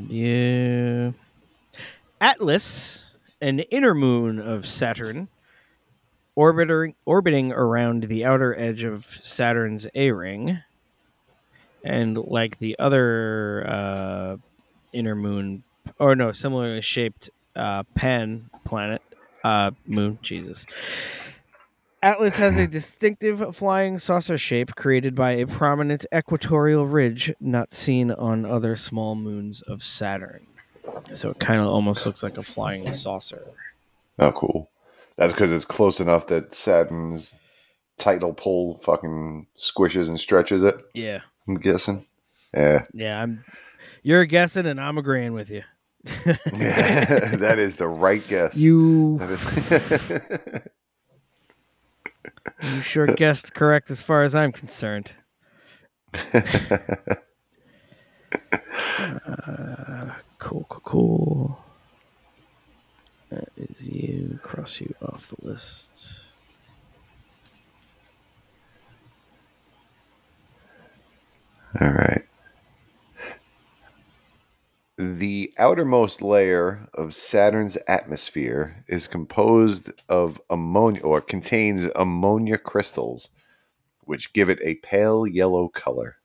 Yeah. Atlas, an inner moon of Saturn, orbiting around the outer edge of Saturn's A-ring, and like the other inner moon, or no, similarly shaped Pan planet, moon, Jesus. Atlas has a distinctive flying saucer shape created by a prominent equatorial ridge not seen on other small moons of Saturn. So it kind of almost looks like a flying saucer. Oh, cool. That's because it's close enough that Saturn's tidal pull fucking squishes and stretches it? Yeah. I'm guessing. Yeah. Yeah, you're guessing and I'm agreeing with you. Yeah, that is the right guess. You sure guessed correct as far as I'm concerned. Cool. That is you. Cross you off the list. All right. The outermost layer of Saturn's atmosphere is composed of ammonia, or contains ammonia crystals, which give it a pale yellow color.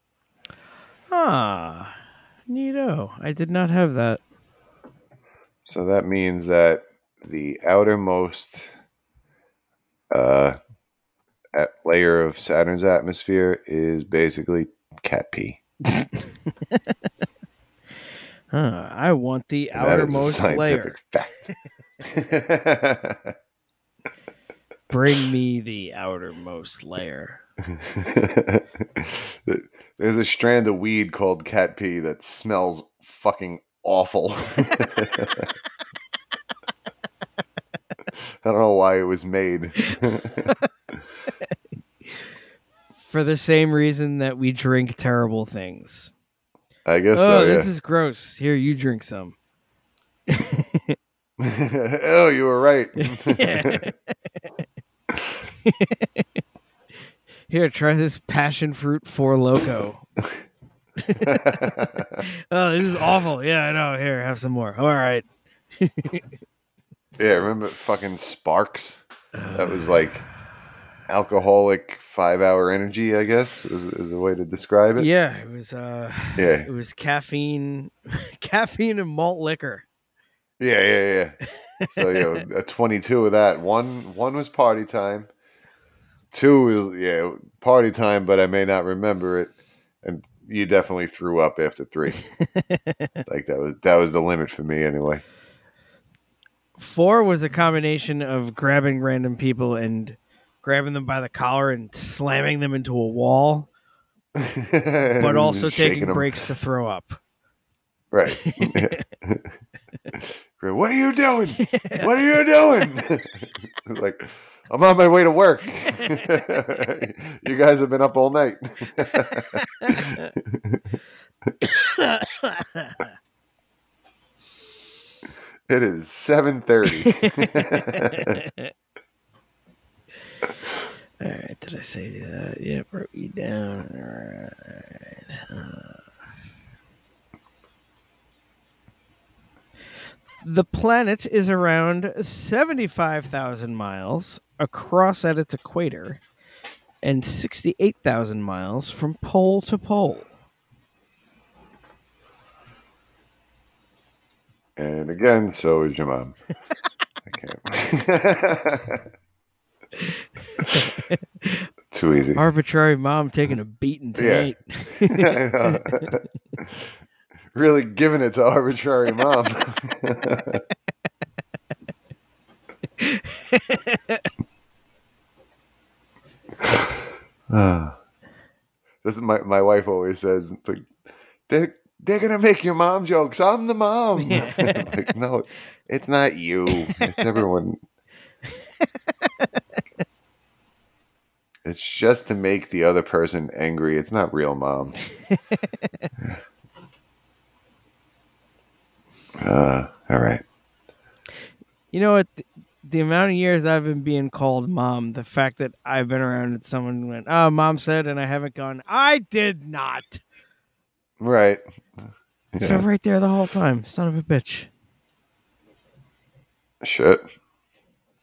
Ah, neato. I did not have that. So that means that the outermost layer of Saturn's atmosphere is basically cat pee. I want the outermost layer. Fact. Bring me the outermost layer. There's a strand of weed called cat pee that smells fucking awful. I don't know why it was made. For the same reason that we drink terrible things. I guess. Oh, so, yeah. This is gross. Here, you drink some. Oh, you were right. Here, try this passion fruit for loco. Oh, this is awful. Yeah, I know. Here, have some more. All right. Yeah, remember fucking Sparks? That was like alcoholic 5-hour energy, I guess, is a way to describe it. Yeah, it was. It was caffeine and malt liquor. Yeah. So a 22 of that. One was party time. Two is party time, but I may not remember it. And you definitely threw up after 3. Like that was the limit for me anyway. 4 was a combination of grabbing random people and grabbing them by the collar and slamming them into a wall, but also taking breaks to throw up. Right. What are you doing? Yeah. What are you doing? It's like, I'm on my way to work. You guys have been up all night. It is 7:30. All right. Did I say that? Yeah, broke you down. All right. The planet is around 75,000 miles across at its equator and 68,000 miles from pole to pole. And again, so is your mom. I can't. Too easy. Arbitrary mom taking a beating tonight. Yeah. Really giving it to arbitrary mom. This is my wife always says, like, they're gonna make your mom jokes. I'm the mom. Like, no, it's not you. It's everyone. It's just to make the other person angry. It's not real mom. All right. You know what? The amount of years I've been being called mom, the fact that I've been around and someone went, "Oh, mom said," and I haven't gone, "I did not." Right. It's been right there the whole time. Son of a bitch. Shit. You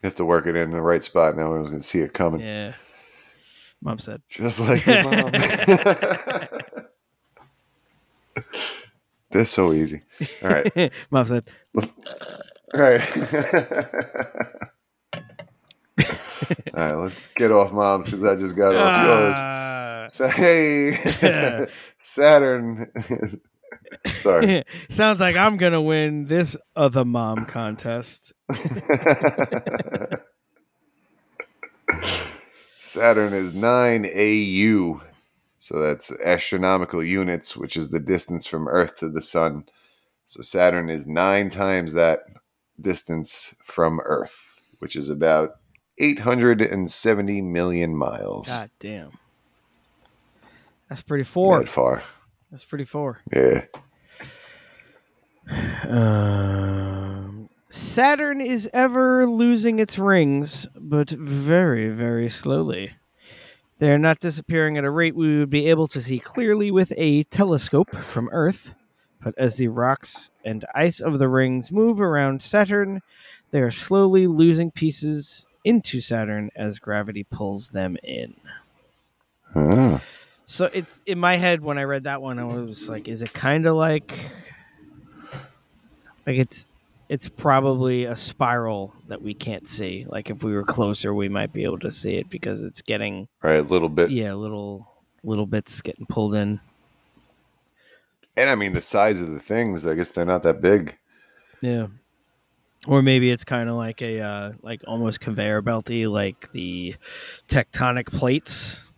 have to work it in the right spot. Now everyone's going to see it coming. Yeah. Mom said. Just like your mom. That's so easy. All right. Mom said. All right. All right, let's get off mom because I just got off yours. So, hey, Saturn. Sorry. Sounds like I'm going to win this other mom contest. Saturn is 9 AU. So that's astronomical units, which is the distance from Earth to the sun. So Saturn is 9 times that distance from Earth, which is about 870 million miles. God damn. That's pretty far. Not far. That's pretty far. Yeah. Saturn is ever losing its rings, but very, very slowly. They're not disappearing at a rate we would be able to see clearly with a telescope from Earth, but as the rocks and ice of the rings move around Saturn, they are slowly losing pieces into Saturn as gravity pulls them in. Huh. So it's in my head when I read that one, I was like, is it kind of like it's probably a spiral that we can't see. Like if we were closer, we might be able to see it because it's getting a little bit. Yeah, little bits getting pulled in. And I mean the size of the things. I guess they're not that big. Yeah, or maybe it's kind of like a like almost conveyor belty, like the tectonic plates.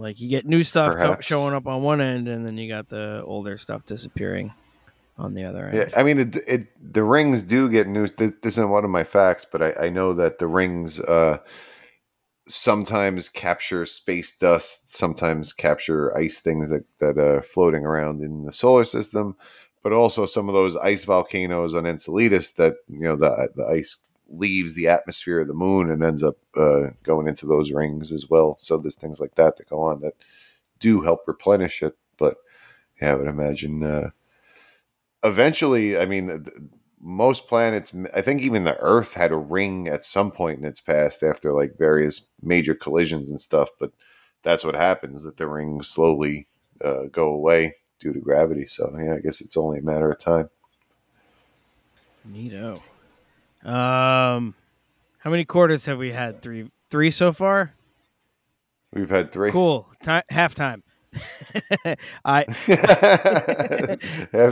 Like you get new stuff showing up on one end, and then you got the older stuff disappearing on the other end. Yeah, I mean, the rings do get new. This isn't one of my facts, but I know that the rings sometimes capture space dust, sometimes capture ice things that are floating around in the solar system. but also some of those ice volcanoes on Enceladus that, you know, the ice leaves the atmosphere of the moon and ends up going into those rings as well. So there's things like that that go on that do help replenish it. But yeah, I would imagine eventually, I mean, most planets, I think even the Earth had a ring at some point in its past after like various major collisions and stuff. But that's what happens, that the rings slowly go away due to gravity. So yeah, I guess it's only a matter of time. Neato. How many quarters have we had? Three so far? We've had three. Cool. Halftime. Halftime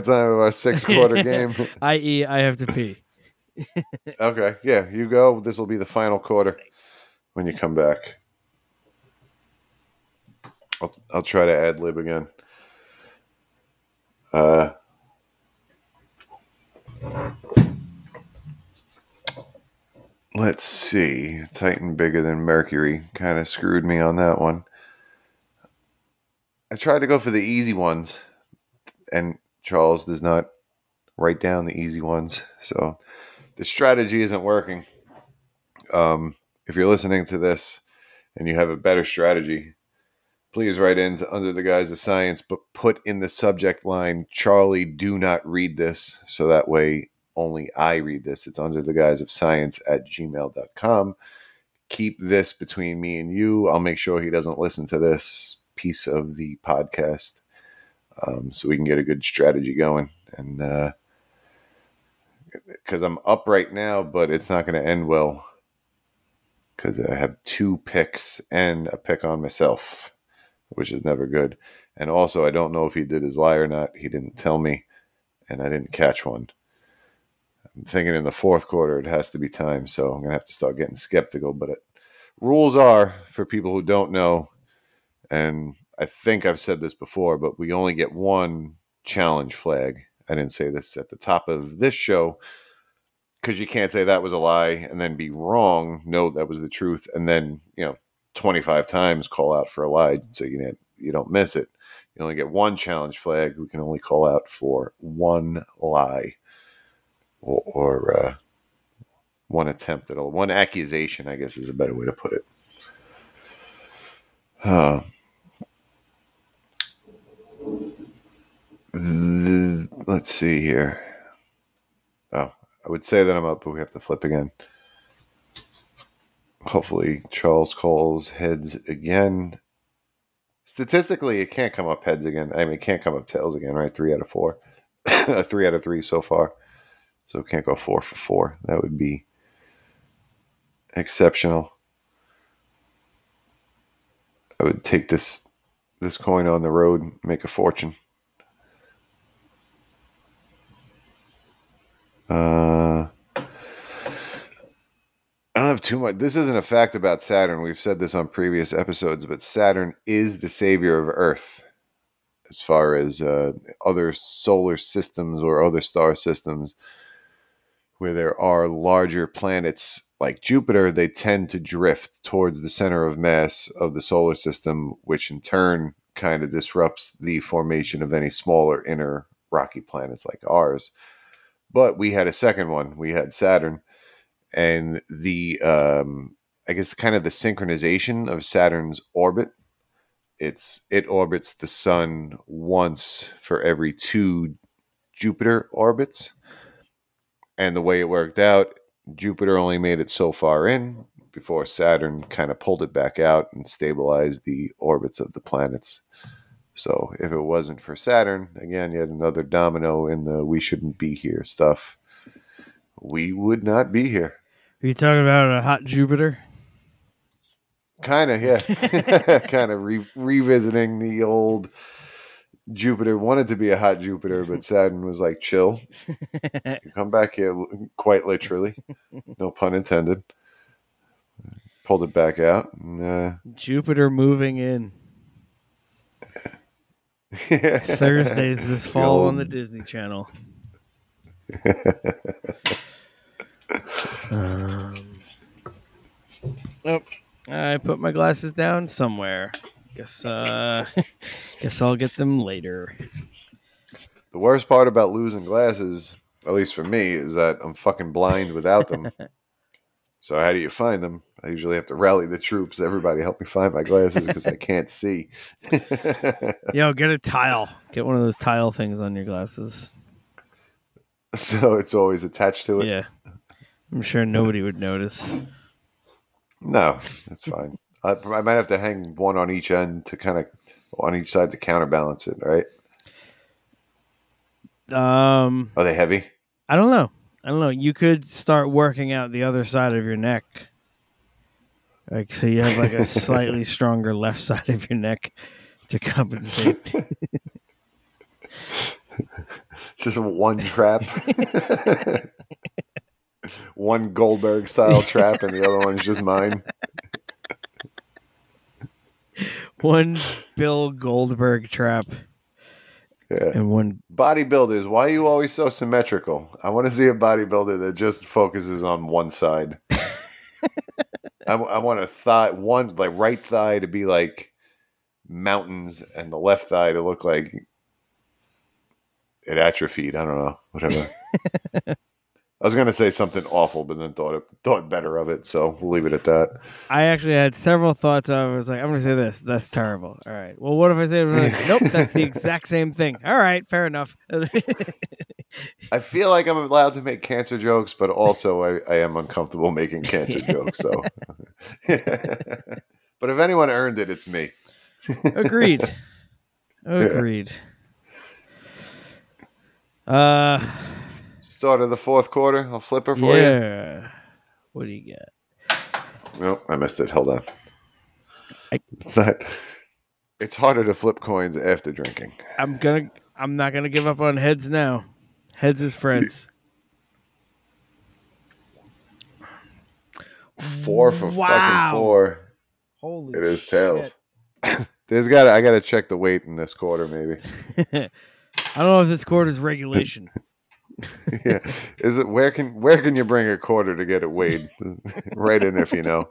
of our 6-quarter game. I.e., I have to pee. Okay. Yeah, you go. This will be the final quarter when you come back. I'll try to ad lib again. Let's see. Titan bigger than Mercury kind of screwed me on that one. I tried to go for the easy ones, and Charles does not write down the easy ones, so the strategy isn't working. If you're listening to this and you have a better strategy, please write in to Under the Guise of Science, but put in the subject line, Charlie, do not read this. So that way only I read this. It's Under the Guise of Science at gmail.com. Keep this between me and you. I'll make sure he doesn't listen to this piece of the podcast, so we can get a good strategy going. And because I'm up right now, but it's not going to end well because I have 2 picks and a pick on myself, which is never good. And also, I don't know if he did his lie or not. He didn't tell me, and I didn't catch one. I'm thinking in the 4th quarter, it has to be time, so I'm going to have to start getting skeptical. But rules are, for people who don't know, and I think I've said this before, but we only get one challenge flag. I didn't say this at the top of this show, because you can't say that was a lie and then be wrong. No, that was the truth. And then, you know, 25 times call out for a lie, so you don't miss it. You only get one challenge flag. We can only call out for one lie or one attempt at one accusation, I guess is a better way to put it. Let's see here. Oh, I would say that I'm up, but we have to flip again. Hopefully, Charles calls heads again. Statistically, it can't come up heads again. I mean, it can't come up tails again, right? 3 out of 4. 3 out of 3 so far. So it can't go 4 for 4. That would be exceptional. I would take this coin on the road and make a fortune. I don't have too much. This isn't a fact about Saturn. We've said this on previous episodes, but Saturn is the savior of Earth as far as other solar systems or other star systems where there are larger planets like Jupiter. They tend to drift towards the center of mass of the solar system, which in turn kind of disrupts the formation of any smaller inner rocky planets like ours. But we had a second one. We had Saturn. And the, I guess, kind of the synchronization of Saturn's orbit. It orbits the sun once for every 2 Jupiter orbits. And the way it worked out, Jupiter only made it so far in before Saturn kind of pulled it back out and stabilized the orbits of the planets. So if it wasn't for Saturn, again, yet another domino in the we shouldn't be here stuff. We would not be here. Are you talking about a hot Jupiter? Kind of, yeah. Kind of revisiting the old Jupiter. Wanted to be a hot Jupiter, but Saturn was like, chill. You come back here, quite literally. No pun intended. Pulled it back out. And, Jupiter moving in. Thursdays this fall on the Disney Channel. Oh, I put my glasses down somewhere. Guess I'll get them later. The worst part about losing glasses, at least for me, is that I'm fucking blind without them. So how do you find them? I usually have to rally the troops. Everybody help me find my glasses because I can't see. Yo, get a tile. Get one of those tile things on your glasses. So it's always attached to it? Yeah. I'm sure nobody would notice. No, that's fine. I might have to hang one on each end to kind of on each side to counterbalance it, right? Are they heavy? I don't know. You could start working out the other side of your neck. Like, so you have like a slightly stronger left side of your neck to compensate. Just one trap. One Goldberg style trap and the other one's just mine. One Bill Goldberg trap. Yeah. And one bodybuilders, why are you always so symmetrical? I want to see a bodybuilder that just focuses on one side. I want a thigh, one like right thigh to be like mountains and the left thigh to look like it atrophied. I don't know, whatever. I was going to say something awful, but then thought better of it, so we'll leave it at that. I actually had several thoughts. I was like, I'm going to say this. That's terrible. All right. Well, what if I say like, nope, that's the exact same thing. All right, fair enough. I feel like I'm allowed to make cancer jokes, but also I am uncomfortable making cancer jokes. So, but if anyone earned it, it's me. Agreed. Yeah. Start of the fourth quarter. I'll flip her for you. Yeah. What do you got? Nope, I missed it. Hold on. It's harder to flip coins after drinking. I'm not gonna give up on heads now. Heads is Fred's. 4 for 4. Holy shit. It is tails. I gotta check the weight in this quarter, maybe. I don't know if this quarter is regulation. Yeah, is it where can you bring a quarter to get it weighed? Right in if you know.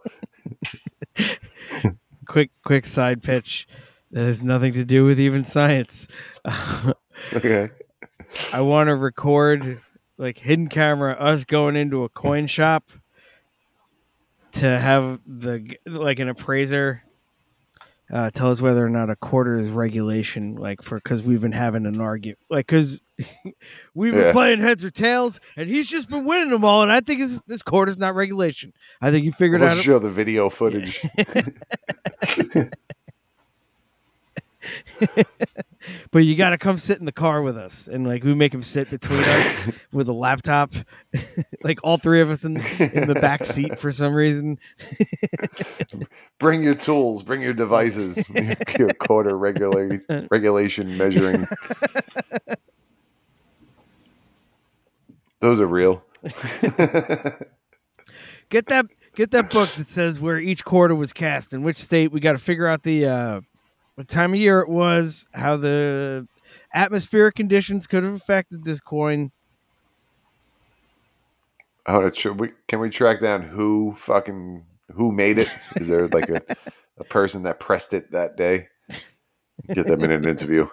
Quick side pitch that has nothing to do with even science. Okay. I want to record like hidden camera us going into a coin shop to have the like an appraiser tell us whether or not a quarter is regulation, like because we've been having an argument, like because we've been playing heads or tails, and he's just been winning them all. And I think this quarter is not regulation. I think you figured out. We'll show the video footage. But you got to come sit in the car with us, and like we make him sit between us with a laptop, like all three of us in the back seat for some reason. Bring your tools, bring your devices, your quarter regulation measuring. Those are real. Get that book that says where each quarter was cast in which state. We got to figure out the. What time of year it was, how the atmospheric conditions could have affected this coin. Oh, can we track down who made it? Is there like a person that pressed it that day? Get them in an interview.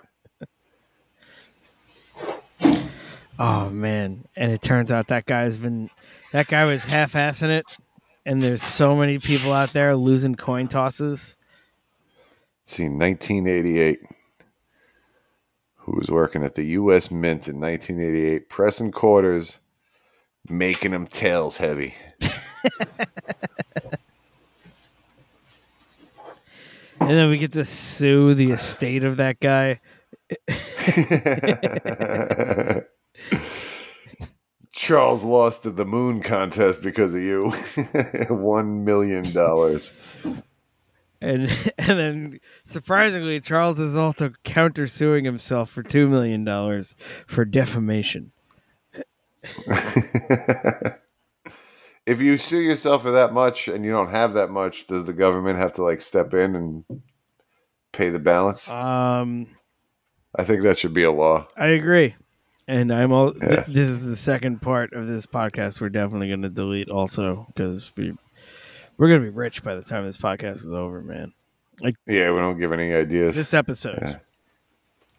Oh man. And it turns out that guy was half-assing it, and there's so many people out there losing coin tosses. See, 1988. Who was working at the U.S. Mint in 1988, pressing quarters, making them tails heavy. And then we get to sue the estate of that guy. Charles lost to the moon contest because of you. $1 million. And then, surprisingly, Charles is also countersuing himself for $2 million for defamation. If you sue yourself for that much and you don't have that much, does the government have to like step in and pay the balance? I think that should be a law. I agree. And I'm all. Yeah. This is the second part of this podcast we're definitely going to delete also because We're going to be rich by the time this podcast is over, man. Like, yeah, we don't give any ideas. This episode. Yeah.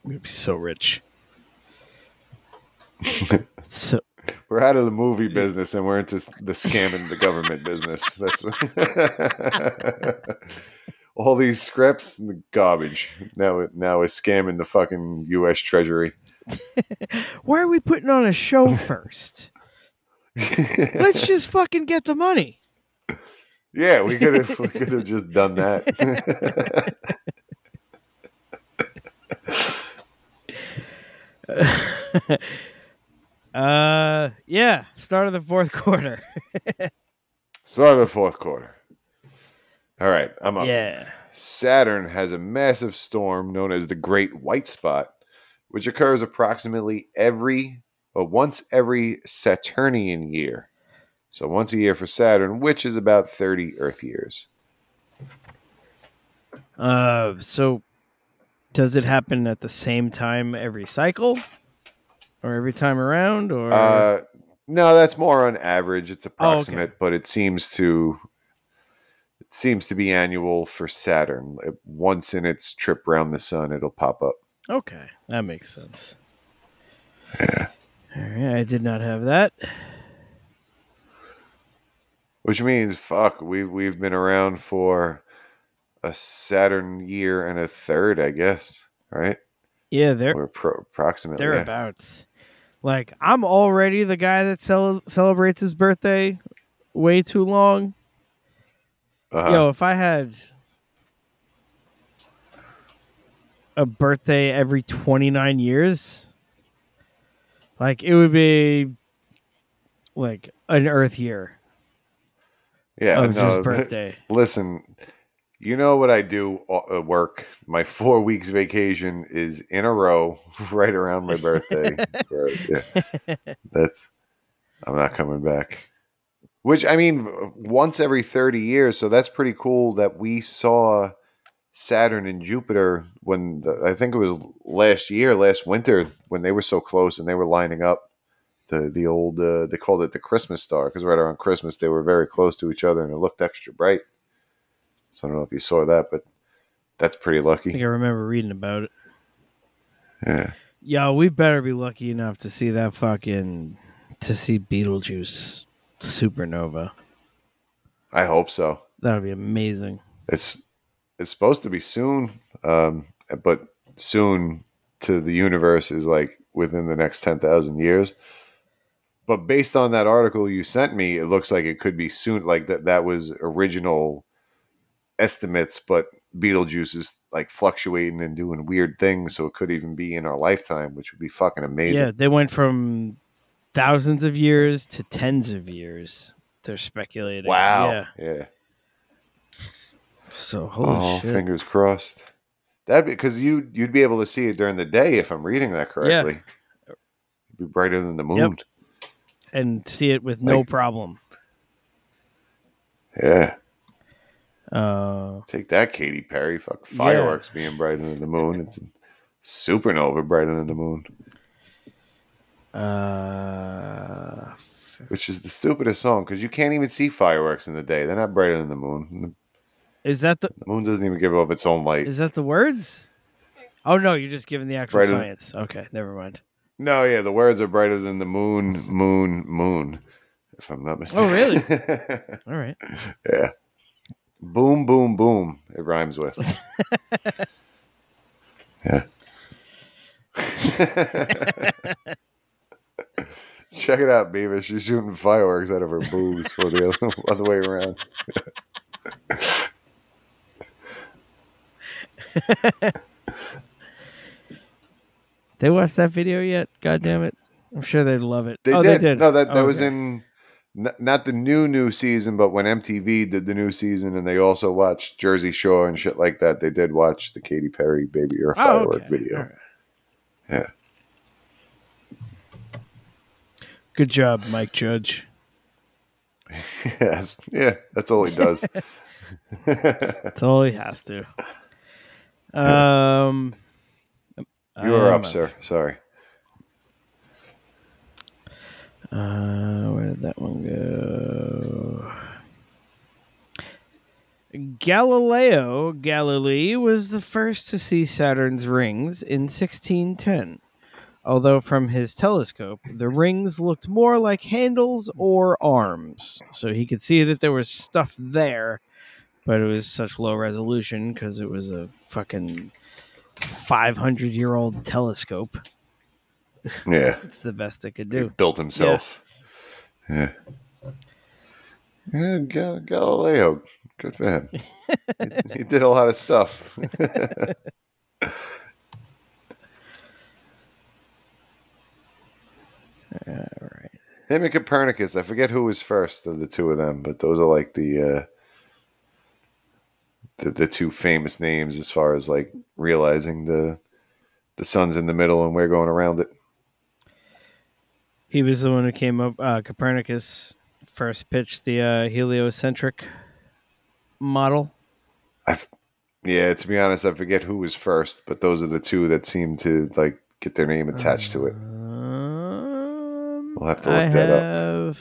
We're going to be so rich. So we're out of the movie business and we're into the scamming the government business. That's all these scripts and the garbage. Now we're scamming the fucking U.S. Treasury. Why are we putting on a show first? Let's just fucking get the money. Yeah, we could have just done that. Yeah, start of the fourth quarter. Start of the fourth quarter. All right, I'm up. Yeah. Saturn has a massive storm known as the Great White Spot, which occurs approximately once every Saturnian year. So once a year for Saturn, which is about 30 Earth years. So does it happen at the same time every cycle? Or every time around? Or no, that's more on average. It's approximate, but it seems to be annual for Saturn. Once in its trip around the sun, it'll pop up. Okay, that makes sense. Yeah. All right, I did not have that. Which means, fuck, we've been around for a Saturn year and a third, I guess, right? Yeah, approximately thereabouts. Yeah. Like, I'm already the guy that celebrates his birthday way too long. Uh-huh. Yo, if I had a birthday every 29 years, like, it would be like an Earth year. Yeah, of his birthday. Listen, you know what I do at work? My 4 weeks vacation is in a row right around my birthday. Yeah. I'm not coming back. Which, I mean, once every 30 years, so that's pretty cool that we saw Saturn and Jupiter when I think it was last winter, when they were so close and they were lining up. The old, they called it the Christmas star, because right around Christmas they were very close to each other and it looked extra bright. So I don't know if you saw that, but that's pretty lucky. I think I remember reading about it. Yeah. Yo, we better be lucky enough to see that to see Betelgeuse supernova. I hope so. That would be amazing. It's supposed to be soon, but soon to the universe is like within the next 10,000 years. But based on that article you sent me, it looks like it could be soon. Like that was original estimates, but Betelgeuse is like fluctuating and doing weird things, so it could even be in our lifetime, which would be fucking amazing. Yeah, they went from thousands of years to tens of years. They're speculating. Wow. Yeah. So holy shit. Fingers crossed. That because you'd be able to see it during the day if I'm reading that correctly. Yeah. It'd be brighter than the moon. Yep. And see it with no problem. Yeah. Take that, Katy Perry. Fuck fireworks being brighter than the moon. It's supernova brighter than the moon. Which is the stupidest song, because you can't even see fireworks in the day. They're not brighter than the moon. Is that the moon doesn't even give off its own light? Is that the words? Oh no, you're just giving the actual science. Okay, never mind. No, yeah, the words are brighter than the moon. If I'm not mistaken. Oh really? All right. Yeah. Boom, boom, boom. It rhymes with. Yeah. Check it out, Beavis. She's shooting fireworks out of her boobs for the other way around. They watched that video yet? God damn it. I'm sure they'd love it. They did. No, that was in not the new season, but when MTV did the new season and they also watched Jersey Shore and shit like that, they did watch the Katy Perry Baby Earth firework video. Right. Yeah. Good job, Mike Judge. Yes. Yeah, that's all he does. That's all he has to. You are up, sir. Sorry. Where did that one go? Galileo Galilei was the first to see Saturn's rings in 1610, although from his telescope, the rings looked more like handles or arms. So he could see that there was stuff there, but it was such low resolution because it was a fucking 500-year-old telescope. Yeah. It's the best it could do. He built himself. Yeah. Yeah, Galileo. Good for him. He did a lot of stuff. All right. Him and Copernicus. I forget who was first of the two of them, but those are like the two famous names as far as like realizing the sun's in the middle and we're going around it. He was the one who came up. Copernicus first pitched the heliocentric model. Yeah, to be honest, I forget who was first, but those are the two that seem to like get their name attached to it. We'll have to look that up.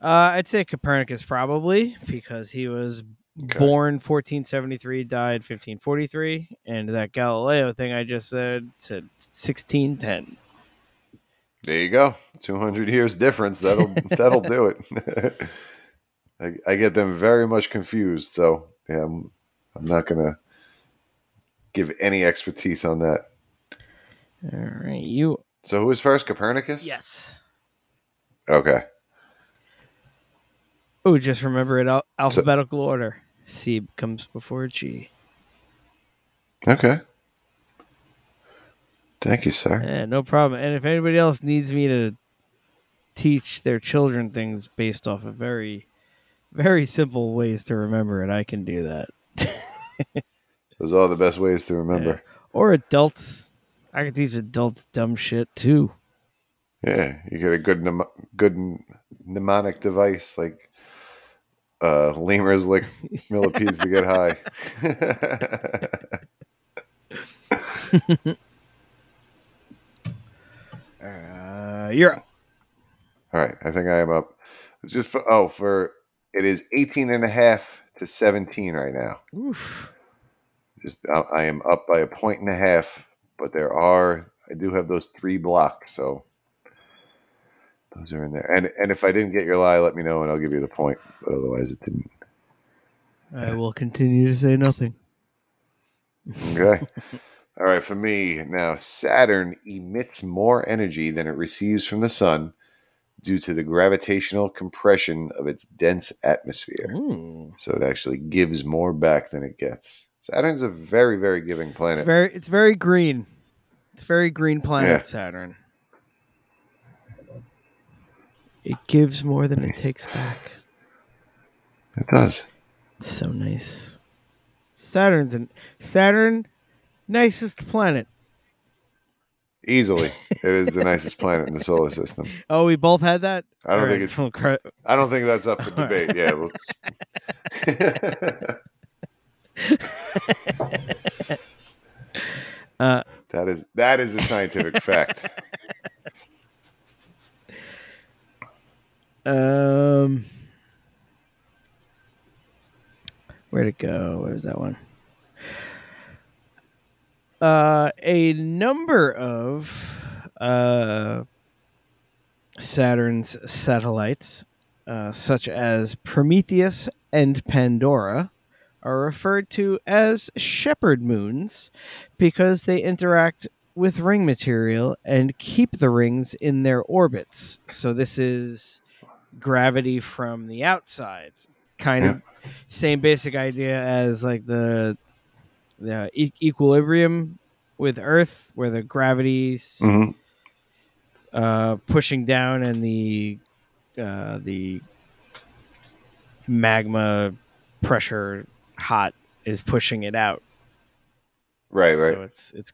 I'd say Copernicus probably, because he was born 1473, died 1543, and that Galileo thing I just said 1610. There you go. 200 years difference. That'll do it. I get them very much confused, so yeah, I'm not gonna give any expertise on that. All right, you. So who was first, Copernicus? Yes. Okay. Oh, just remember it alphabetical order. C comes before G. Okay. Thank you, sir. Yeah, no problem. And if anybody else needs me to teach their children things based off of very, very simple ways to remember it, I can do that. Those are the best ways to remember. Yeah. Or adults. I can teach adults dumb shit, too. Yeah, you get a good mnemonic device like lemurs lick millipedes to get high. You're up. All right, I think I am up. Just it is 18.5 to 17 right now. Oof. I am up by 1.5 points, but I do have those 3 blocks, so those are in there. And if I didn't get your lie, let me know and I'll give you the point. But otherwise it didn't. I will continue to say nothing. Okay. All right, for me, now Saturn emits more energy than it receives from the sun due to the gravitational compression of its dense atmosphere. Ooh. So it actually gives more back than it gets. Saturn's a very, very giving planet. It's very green. It's a very green planet, yeah. Saturn. It gives more than it takes back. It does. It's so nice. Saturn, nicest planet. Easily, it is the nicest planet in the solar system. Oh, we both had that? I don't think that's up for debate. Yeah. That is a scientific fact. Where'd it go? Where's that one? A number of Saturn's satellites, such as Prometheus and Pandora, are referred to as shepherd moons because they interact with ring material and keep the rings in their orbits. So this is gravity from the outside, kind of same basic idea as like the equilibrium with Earth, where the gravity's pushing down and the magma pressure hot is pushing it out. Right. So it's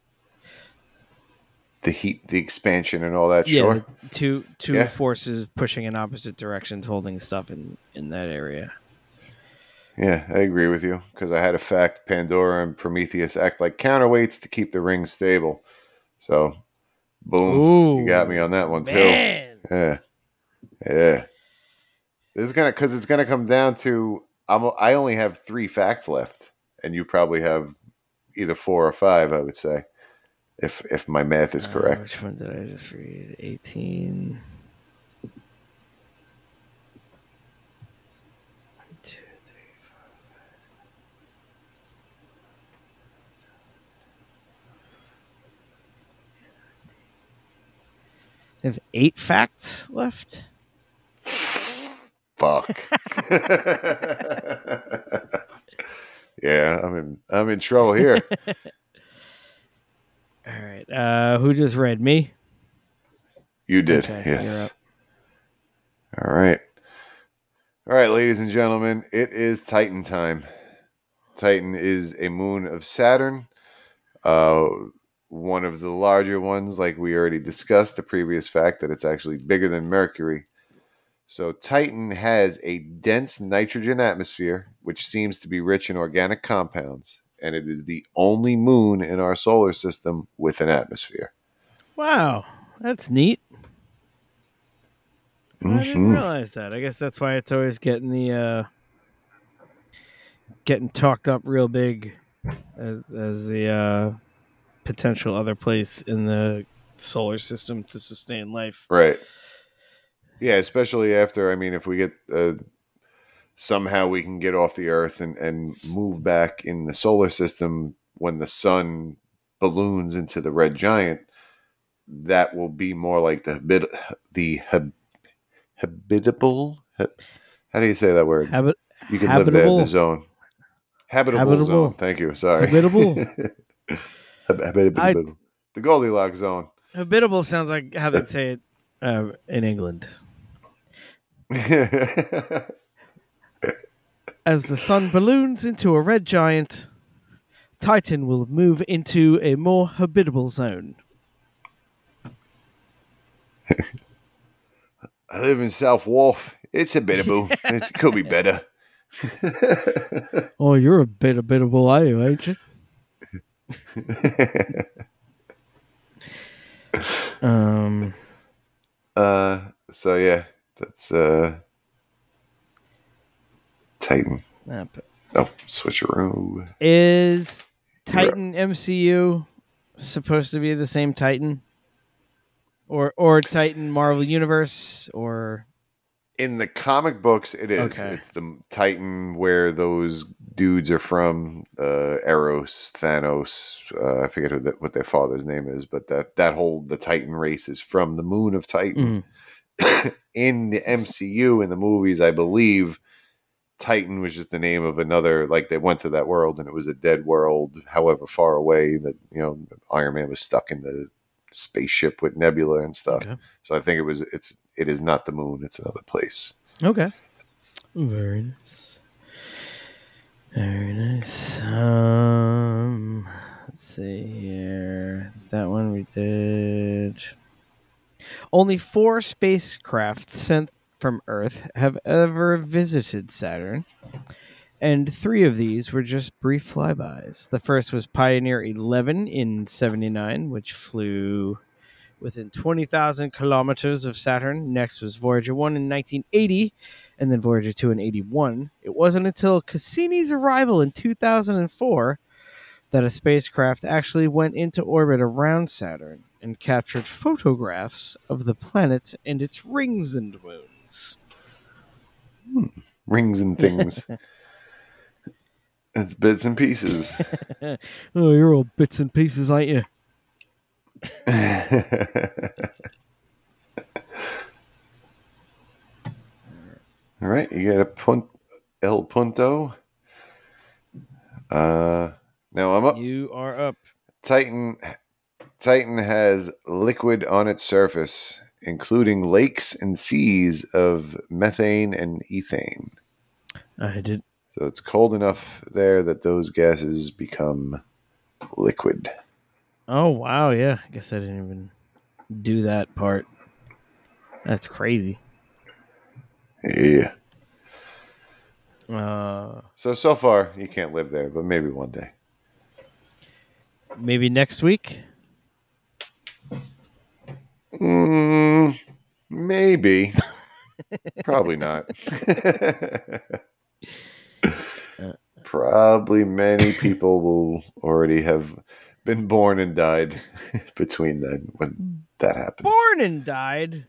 the heat, the expansion, and all that. Yeah, sure. Two forces pushing in opposite directions, holding stuff in that area. Yeah, I agree with you, because I had a fact: Pandora and Prometheus act like counterweights to keep the ring stable. So, boom, you got me on that one too. Yeah. This is because it's gonna come down to I only have 3 facts left, and you probably have either 4 or 5. I would say. if my math is correct. Which one did I just read? 18. 1, 2, 3, 4, 5, 6, 7, 8. I have 8 facts left. Fuck. Yeah, I'm in trouble here. All right. Who just read? Me? You did. Okay, yes. All right. All right, ladies and gentlemen, it is Titan time. Titan is a moon of Saturn. One of the larger ones, like we already discussed, the previous fact that it's actually bigger than Mercury. So Titan has a dense nitrogen atmosphere, which seems to be rich in organic compounds, and it is the only moon in our solar system with an atmosphere. Wow, that's neat. Mm-hmm. I didn't realize that. I guess that's why it's always getting the getting talked up real big as the potential other place in the solar system to sustain life. Right. Yeah, especially after, I mean, if we get somehow we can get off the Earth and move back in the solar system when the sun balloons into the red giant, that will be more like the habitable. How do you say that word? You can live there in the zone. Habitable zone. Thank you. Sorry. Habitable. The Goldilocks zone. Habitable sounds like how they say it in England. As the sun balloons into a red giant, Titan will move into a more habitable zone. I live in South Wharf. It's habitable. It could be better. Oh, you're a bit habitable, are you, ain't you? So yeah, that's Titan. Oh, switcheroo. Is Titan MCU supposed to be the same Titan, or Titan Marvel Universe, or in the comic books it is. Okay. It's the Titan where those dudes are from, Eros, Thanos. I forget what their father's name is, but that whole the Titan race is from the moon of Titan. In the MCU, in the movies, I believe Titan was just the name of another, like they went to that world and it was a dead world, however far away that, you know, Iron Man was stuck in the spaceship with Nebula and stuff. Okay. So I think it is not the moon, it's another place. Okay. Very nice. Very nice. Let's see here. That one we did. Only 4 spacecraft sent from Earth have ever visited Saturn, and 3 of these were just brief flybys. The first was Pioneer 11 in 1979, which flew within 20,000 kilometers of Saturn. Next was Voyager 1 in 1980, and then Voyager 2 in 1981. It wasn't until Cassini's arrival in 2004 that a spacecraft actually went into orbit around Saturn and captured photographs of the planet and its rings and moons. Rings and things. It's bits and pieces. Oh, you're all bits and pieces, ain't you? All right, you got a El Punto. Now I'm up. You are up. Titan has liquid on its surface, including lakes and seas of methane and ethane. I did. So it's cold enough there that those gases become liquid. Oh, wow, yeah. I guess I didn't even do that part. That's crazy. Yeah. So far, you can't live there, but maybe one day. Maybe next week? Maybe. Probably not. Probably many people will already have... been born and died between then when that happened. Born and died.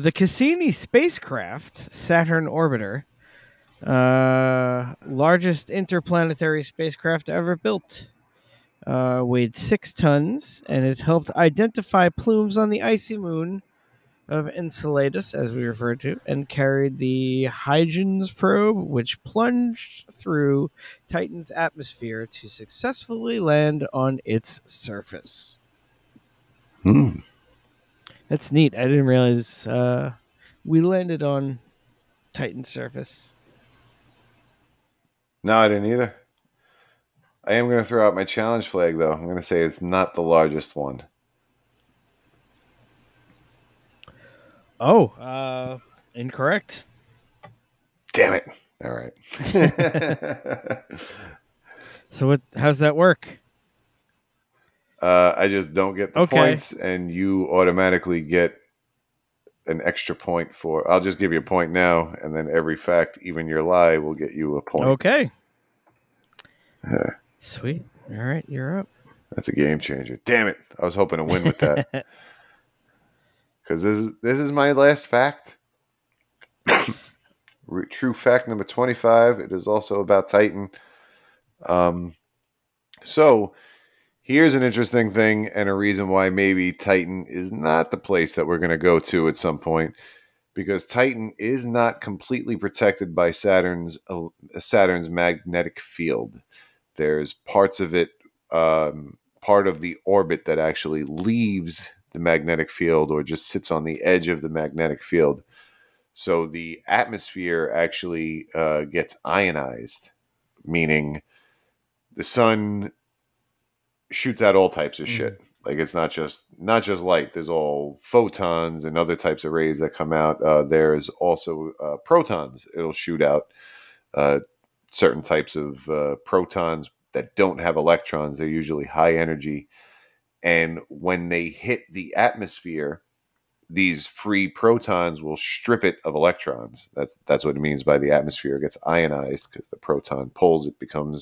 The Cassini spacecraft, Saturn orbiter, largest interplanetary spacecraft ever built, weighed 6 tons, and it helped identify plumes on the icy moon of Enceladus, as we refer to, and carried the Huygens probe, which plunged through Titan's atmosphere to successfully land on its surface. Hmm. That's neat. I didn't realize we landed on Titan's surface. No, I didn't either. I am going to throw out my challenge flag, though. I'm going to say it's not the largest one. Oh, incorrect. Damn it. All right. So what? How's that work? I just don't get the points, and you automatically get an extra point for... I'll just give you a point now, and then every fact, even your lie, will get you a point. Okay. Sweet. All right, you're up. That's a game changer. Damn it. I was hoping to win with that. Because this is my last fact. True fact number 25. It is also about Titan. So... here's an interesting thing and a reason why maybe Titan is not the place that we're going to go to at some point, because Titan is not completely protected by Saturn's magnetic field. There's parts of it, part of the orbit that actually leaves the magnetic field or just sits on the edge of the magnetic field. So the atmosphere actually gets ionized, meaning the sun... shoots out all types of shit. Like it's not just light. There's all photons and other types of rays that come out. There's also protons. It'll shoot out certain types of protons that don't have electrons. They're usually high energy. And when they hit the atmosphere, these free protons will strip it of electrons. That's what it means by the atmosphere. It gets ionized because the proton pulls. It becomes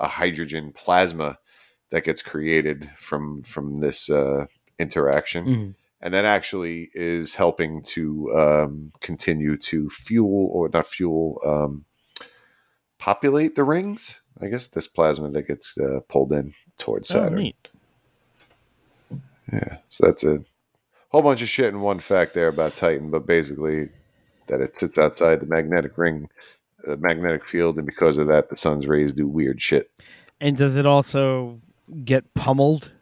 a hydrogen plasma that gets created from this interaction, and that actually is helping to continue to populate the rings. I guess this plasma that gets pulled in towards Saturn. Oh, neat. Yeah, so that's a whole bunch of shit in one fact there about Titan, but basically that it sits outside the magnetic ring, the magnetic field, and because of that, the sun's rays do weird shit. And does it also get pummeled,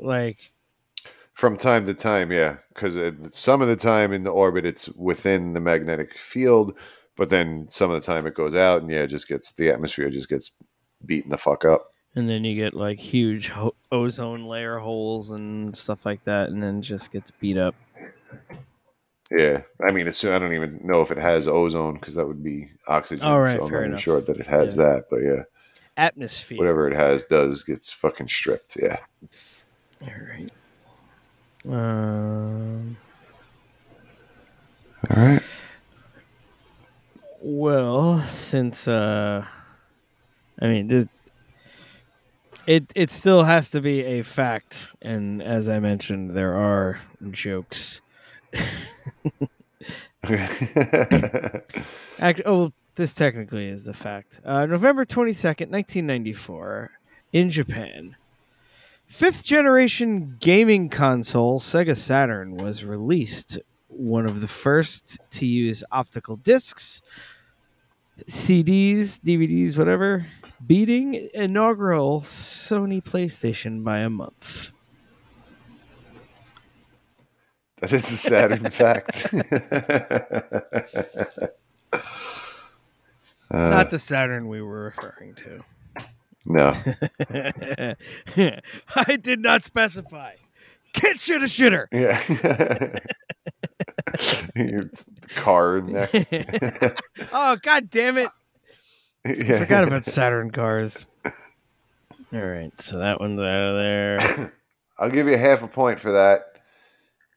like from time to time? Yeah, because some of the time in the orbit it's within the magnetic field, but then some of the time it goes out, and it just gets the atmosphere just gets beaten the fuck up. And then you get like huge ozone layer holes and stuff like that, and then just gets beat up. Yeah, I mean, I don't even know if it has ozone because that would be oxygen. All right, so I'm not even sure that it has that, but yeah. Atmosphere, whatever it has, gets fucking stripped. Yeah. All right. All right. Well, since it still has to be a fact, and as I mentioned, there are jokes. This technically is the fact. November 22nd, 1994, in Japan, 5th-generation gaming console Sega Saturn was released, one of the first to use optical discs, CDs, DVDs, whatever, beating inaugural Sony PlayStation by a month. That is a Saturn fact. Not the Saturn we were referring to. No. I did not specify. Kid shitter. Yeah. Car next. Oh, God damn it. Yeah. Forgot about Saturn cars. All right. So that one's out of there. I'll give you half a point for that.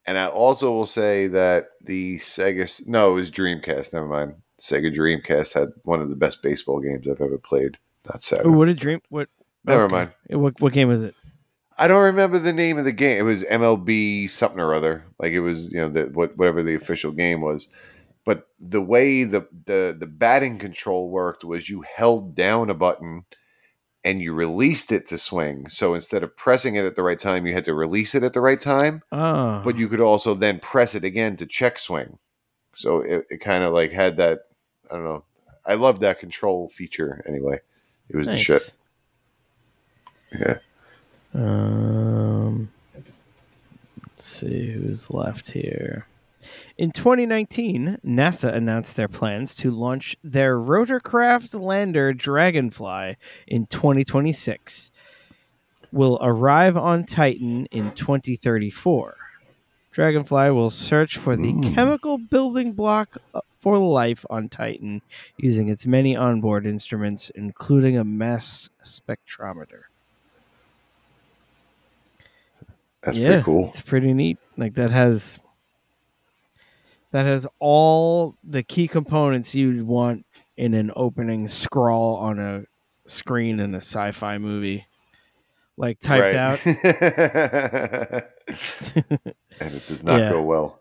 And I also will say that it was Dreamcast. Never mind. Sega Dreamcast had one of the best baseball games I've ever played. Not Saturn. What a dream! What? Never mind. What game was it? I don't remember the name of the game. It was MLB something or other. Like it was, you know, whatever the official game was. But the way the batting control worked was you held down a button and you released it to swing. So instead of pressing it at the right time, you had to release it at the right time. Oh. But you could also then press it again to check swing. So it kind of like had that, I don't know. I love that control feature anyway. It was nice. The shit. Yeah. Let's see who's left here. In 2019, NASA announced their plans to launch their rotorcraft lander Dragonfly in 2026. Will arrive on Titan in 2034. Dragonfly will search for the chemical building block for life on Titan using its many onboard instruments, including a mass spectrometer. That's pretty cool. It's pretty neat. Like that has all the key components you'd want in an opening scrawl on a screen in a sci-fi movie. Like typed out. And it does not go well.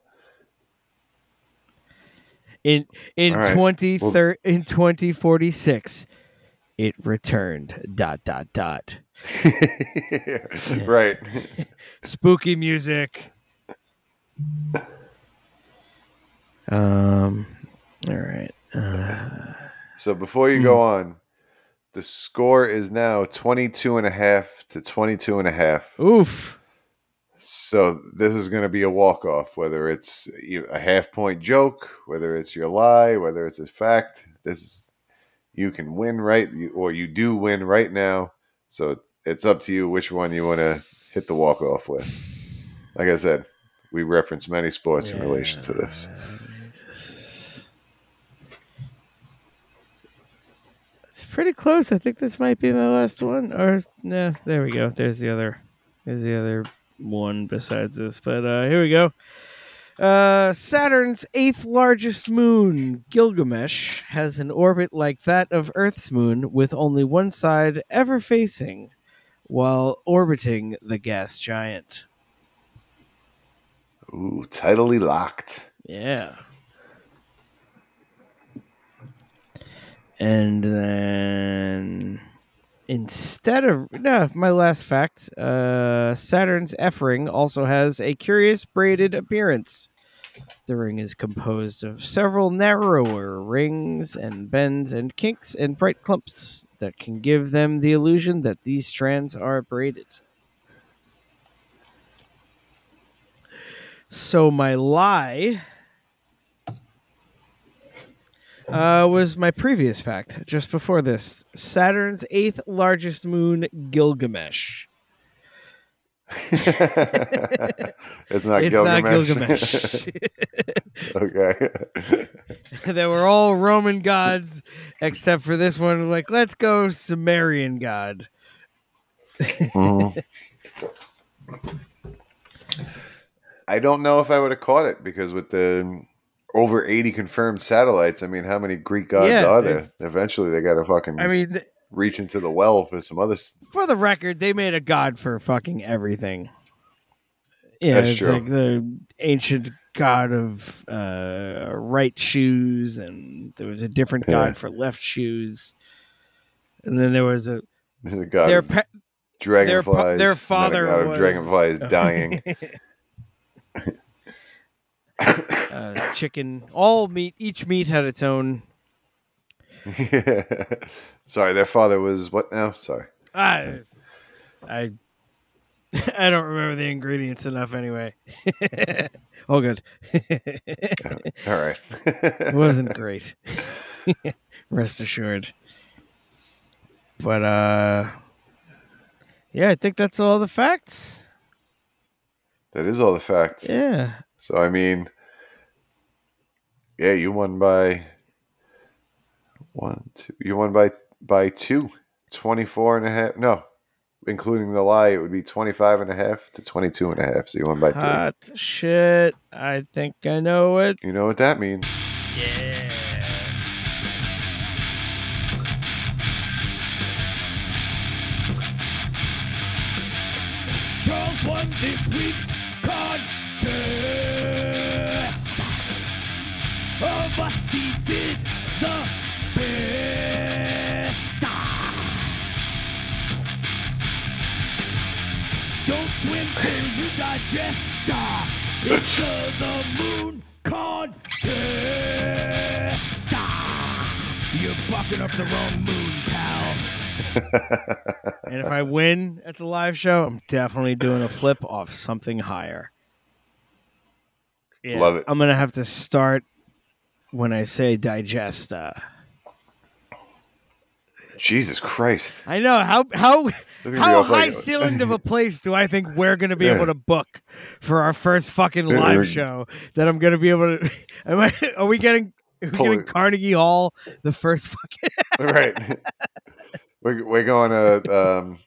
In 2046, it returned. ... Right. Spooky music. All right. So before you go on, the score is now 22.5 to 22.5. Oof. So this is going to be a walk-off, whether it's a half-point joke, whether it's your lie, whether it's a fact. You can win you do win right now. So it's up to you which one you want to hit the walk-off with. Like I said, we reference many sports in relation to this. It's pretty close. I think this might be my last one. Or no, there we go. There's the other one besides this. But here we go. Saturn's eighth largest moon, Gilgamesh, has an orbit like that of Earth's moon, with only one side ever facing while orbiting the gas giant. Ooh, tidally locked. Yeah. And then my last fact, Saturn's F-ring also has a curious braided appearance. The ring is composed of several narrower rings and bends and kinks and bright clumps that can give them the illusion that these strands are braided. So my lie was my previous fact just before this. Saturn's eighth largest moon, Gilgamesh. It's not Gilgamesh. Okay. They were all Roman gods except for this one. Like, let's go Sumerian god. I don't know if I would have caught it because with the over 80 confirmed satellites. I mean, how many Greek gods are there? Eventually, they got to reach into the well for some other. For the record, they made a god for fucking everything. Yeah, that's true. Like the ancient god of right shoes, and there was a different god for left shoes, and then there was a god. Dragonflies. Their father was dragonflies dying. Chicken, all meat. Each meat had its own. Sorry, their father was what now? Sorry, I don't remember the ingredients enough. Anyway, oh good. All right, it wasn't great. Rest assured. But I think that's all the facts. That is all the facts. Yeah. So, I mean, you won by one, two. You won by two. 24.5. No, including the lie, it would be 25.5 to 22.5. So you won by three. Hot shit. I think I know it. You know what that means. Yeah. this week's contest of us, he did the best. Don't swim till you digest. It's the moon contest. You're bucking up the wrong moon, pal. And if I win at the live show, I'm definitely doing a flip off something higher. Yeah, love it. I'm going to have to start when I say digesta. Jesus Christ. I know. How high ceiling of a place do I think we're going to be able to book for our first fucking live show that I'm going to be able to... Are we getting Carnegie Hall the first fucking... Right. We're going to...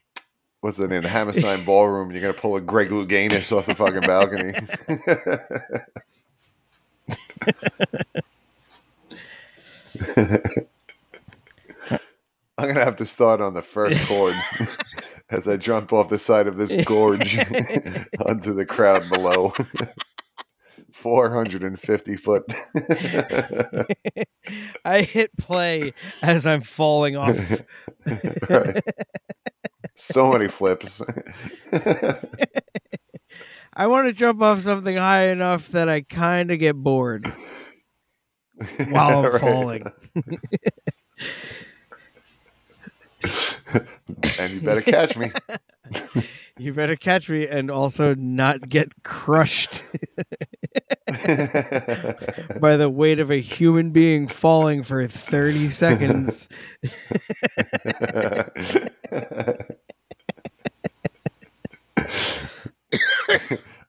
what's the name? The Hammerstein Ballroom. You're going to pull a Greg Louganis off the fucking balcony. I'm going to have to start on the first chord as I jump off the side of this gorge onto the crowd below. 450 foot. I hit play as I'm falling off. Right. So many flips. I want to jump off something high enough that I kind of get bored while I'm falling. And you better catch me. You better catch me and also not get crushed by the weight of a human being falling for 30 seconds.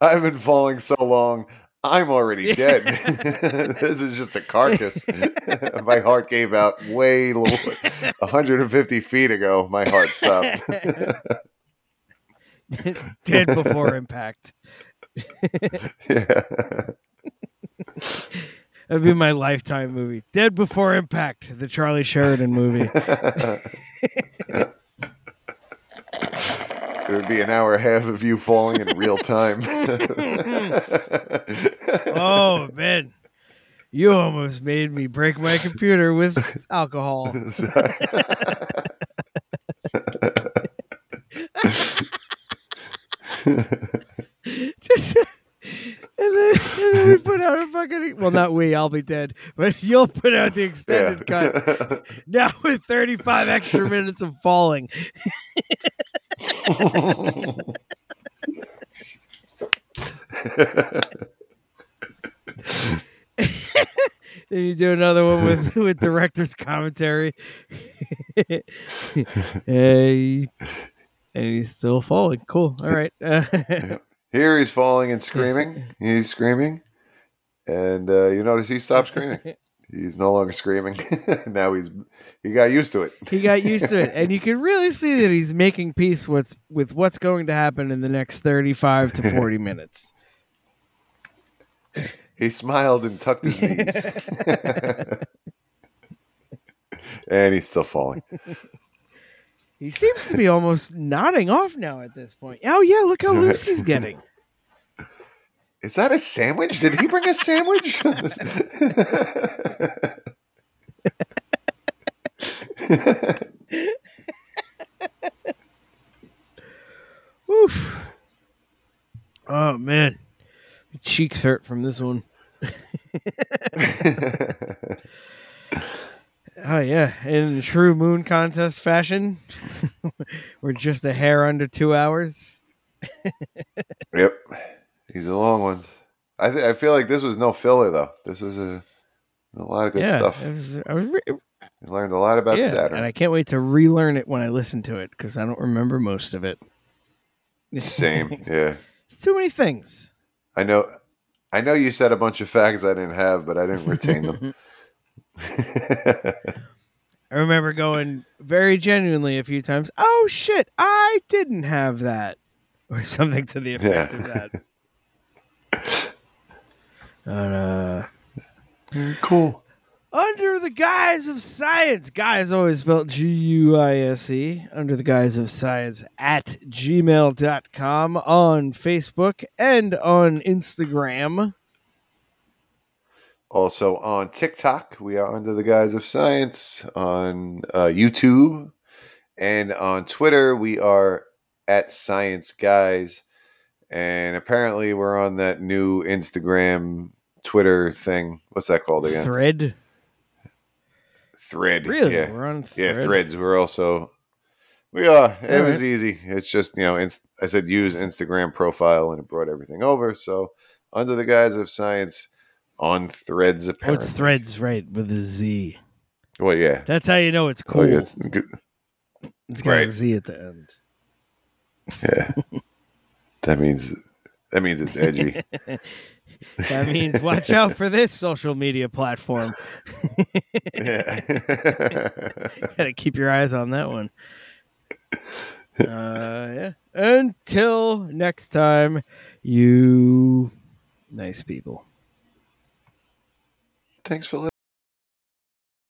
I've been falling so long, I'm already dead. This is just a carcass. My heart gave out 150 feet ago. My heart stopped. Dead before impact. Yeah. That'd be my lifetime movie. Dead Before Impact, the Charlie Sheridan movie. It would be an hour and a half of you falling in real time. Oh, man. You almost made me break my computer with alcohol. And then we put out a fucking... Well, not we. I'll be dead. But you'll put out the extended cut. Now with 35 extra minutes of falling. Then you do another one with director's commentary. And he's still falling. Cool. All right. Here he's falling and screaming. He's screaming. And you notice he stopped screaming. He's no longer screaming. Now he got used to it. He got used to it. And you can really see that he's making peace with what's going to happen in the next 35 to 40 minutes. He smiled and tucked his knees. And he's still falling. He seems to be almost nodding off now at this point. Oh, yeah, look how loose he's getting. Is that a sandwich? Did he bring a sandwich? Oof. Oh, man. My cheeks hurt from this one. Oh, yeah. In true moon contest fashion, we're just a hair under 2 hours. Yep. These are long ones. I feel like this was no filler, though. This was a lot of good stuff. I learned a lot about Saturn. And I can't wait to relearn it when I listen to it, because I don't remember most of it. Same, yeah. It's too many things. I know you said a bunch of facts I didn't have, but I didn't retain them. I remember going very genuinely a few times, oh shit, I didn't have that, or something to the effect of that. Cool. Under the Guise of Science. Guise always spelled G-U-I-S-E. Under the Guise of Science at gmail.com, on Facebook and on Instagram. Also on TikTok, we are Under the Guise of Science. On YouTube and on Twitter, we are at Science Guys. And apparently we're on that new Instagram, Twitter thing. What's that called again? Thread. Really? Yeah. We're on Thread. Yeah, Threads. We're also... We are. It was easy. It's just, you know, I said use Instagram profile and it brought everything over. So Under the Guise of Science... on Threads, apparently. Oh, it's Threads, right, with a Z. Well, yeah. That's how you know it's cool. Oh, yeah, it's got a Z at the end. Yeah. That means it's edgy. That means watch out for this social media platform. Yeah. Gotta keep your eyes on that one. Yeah. Until next time, you nice people. Thanks for listening.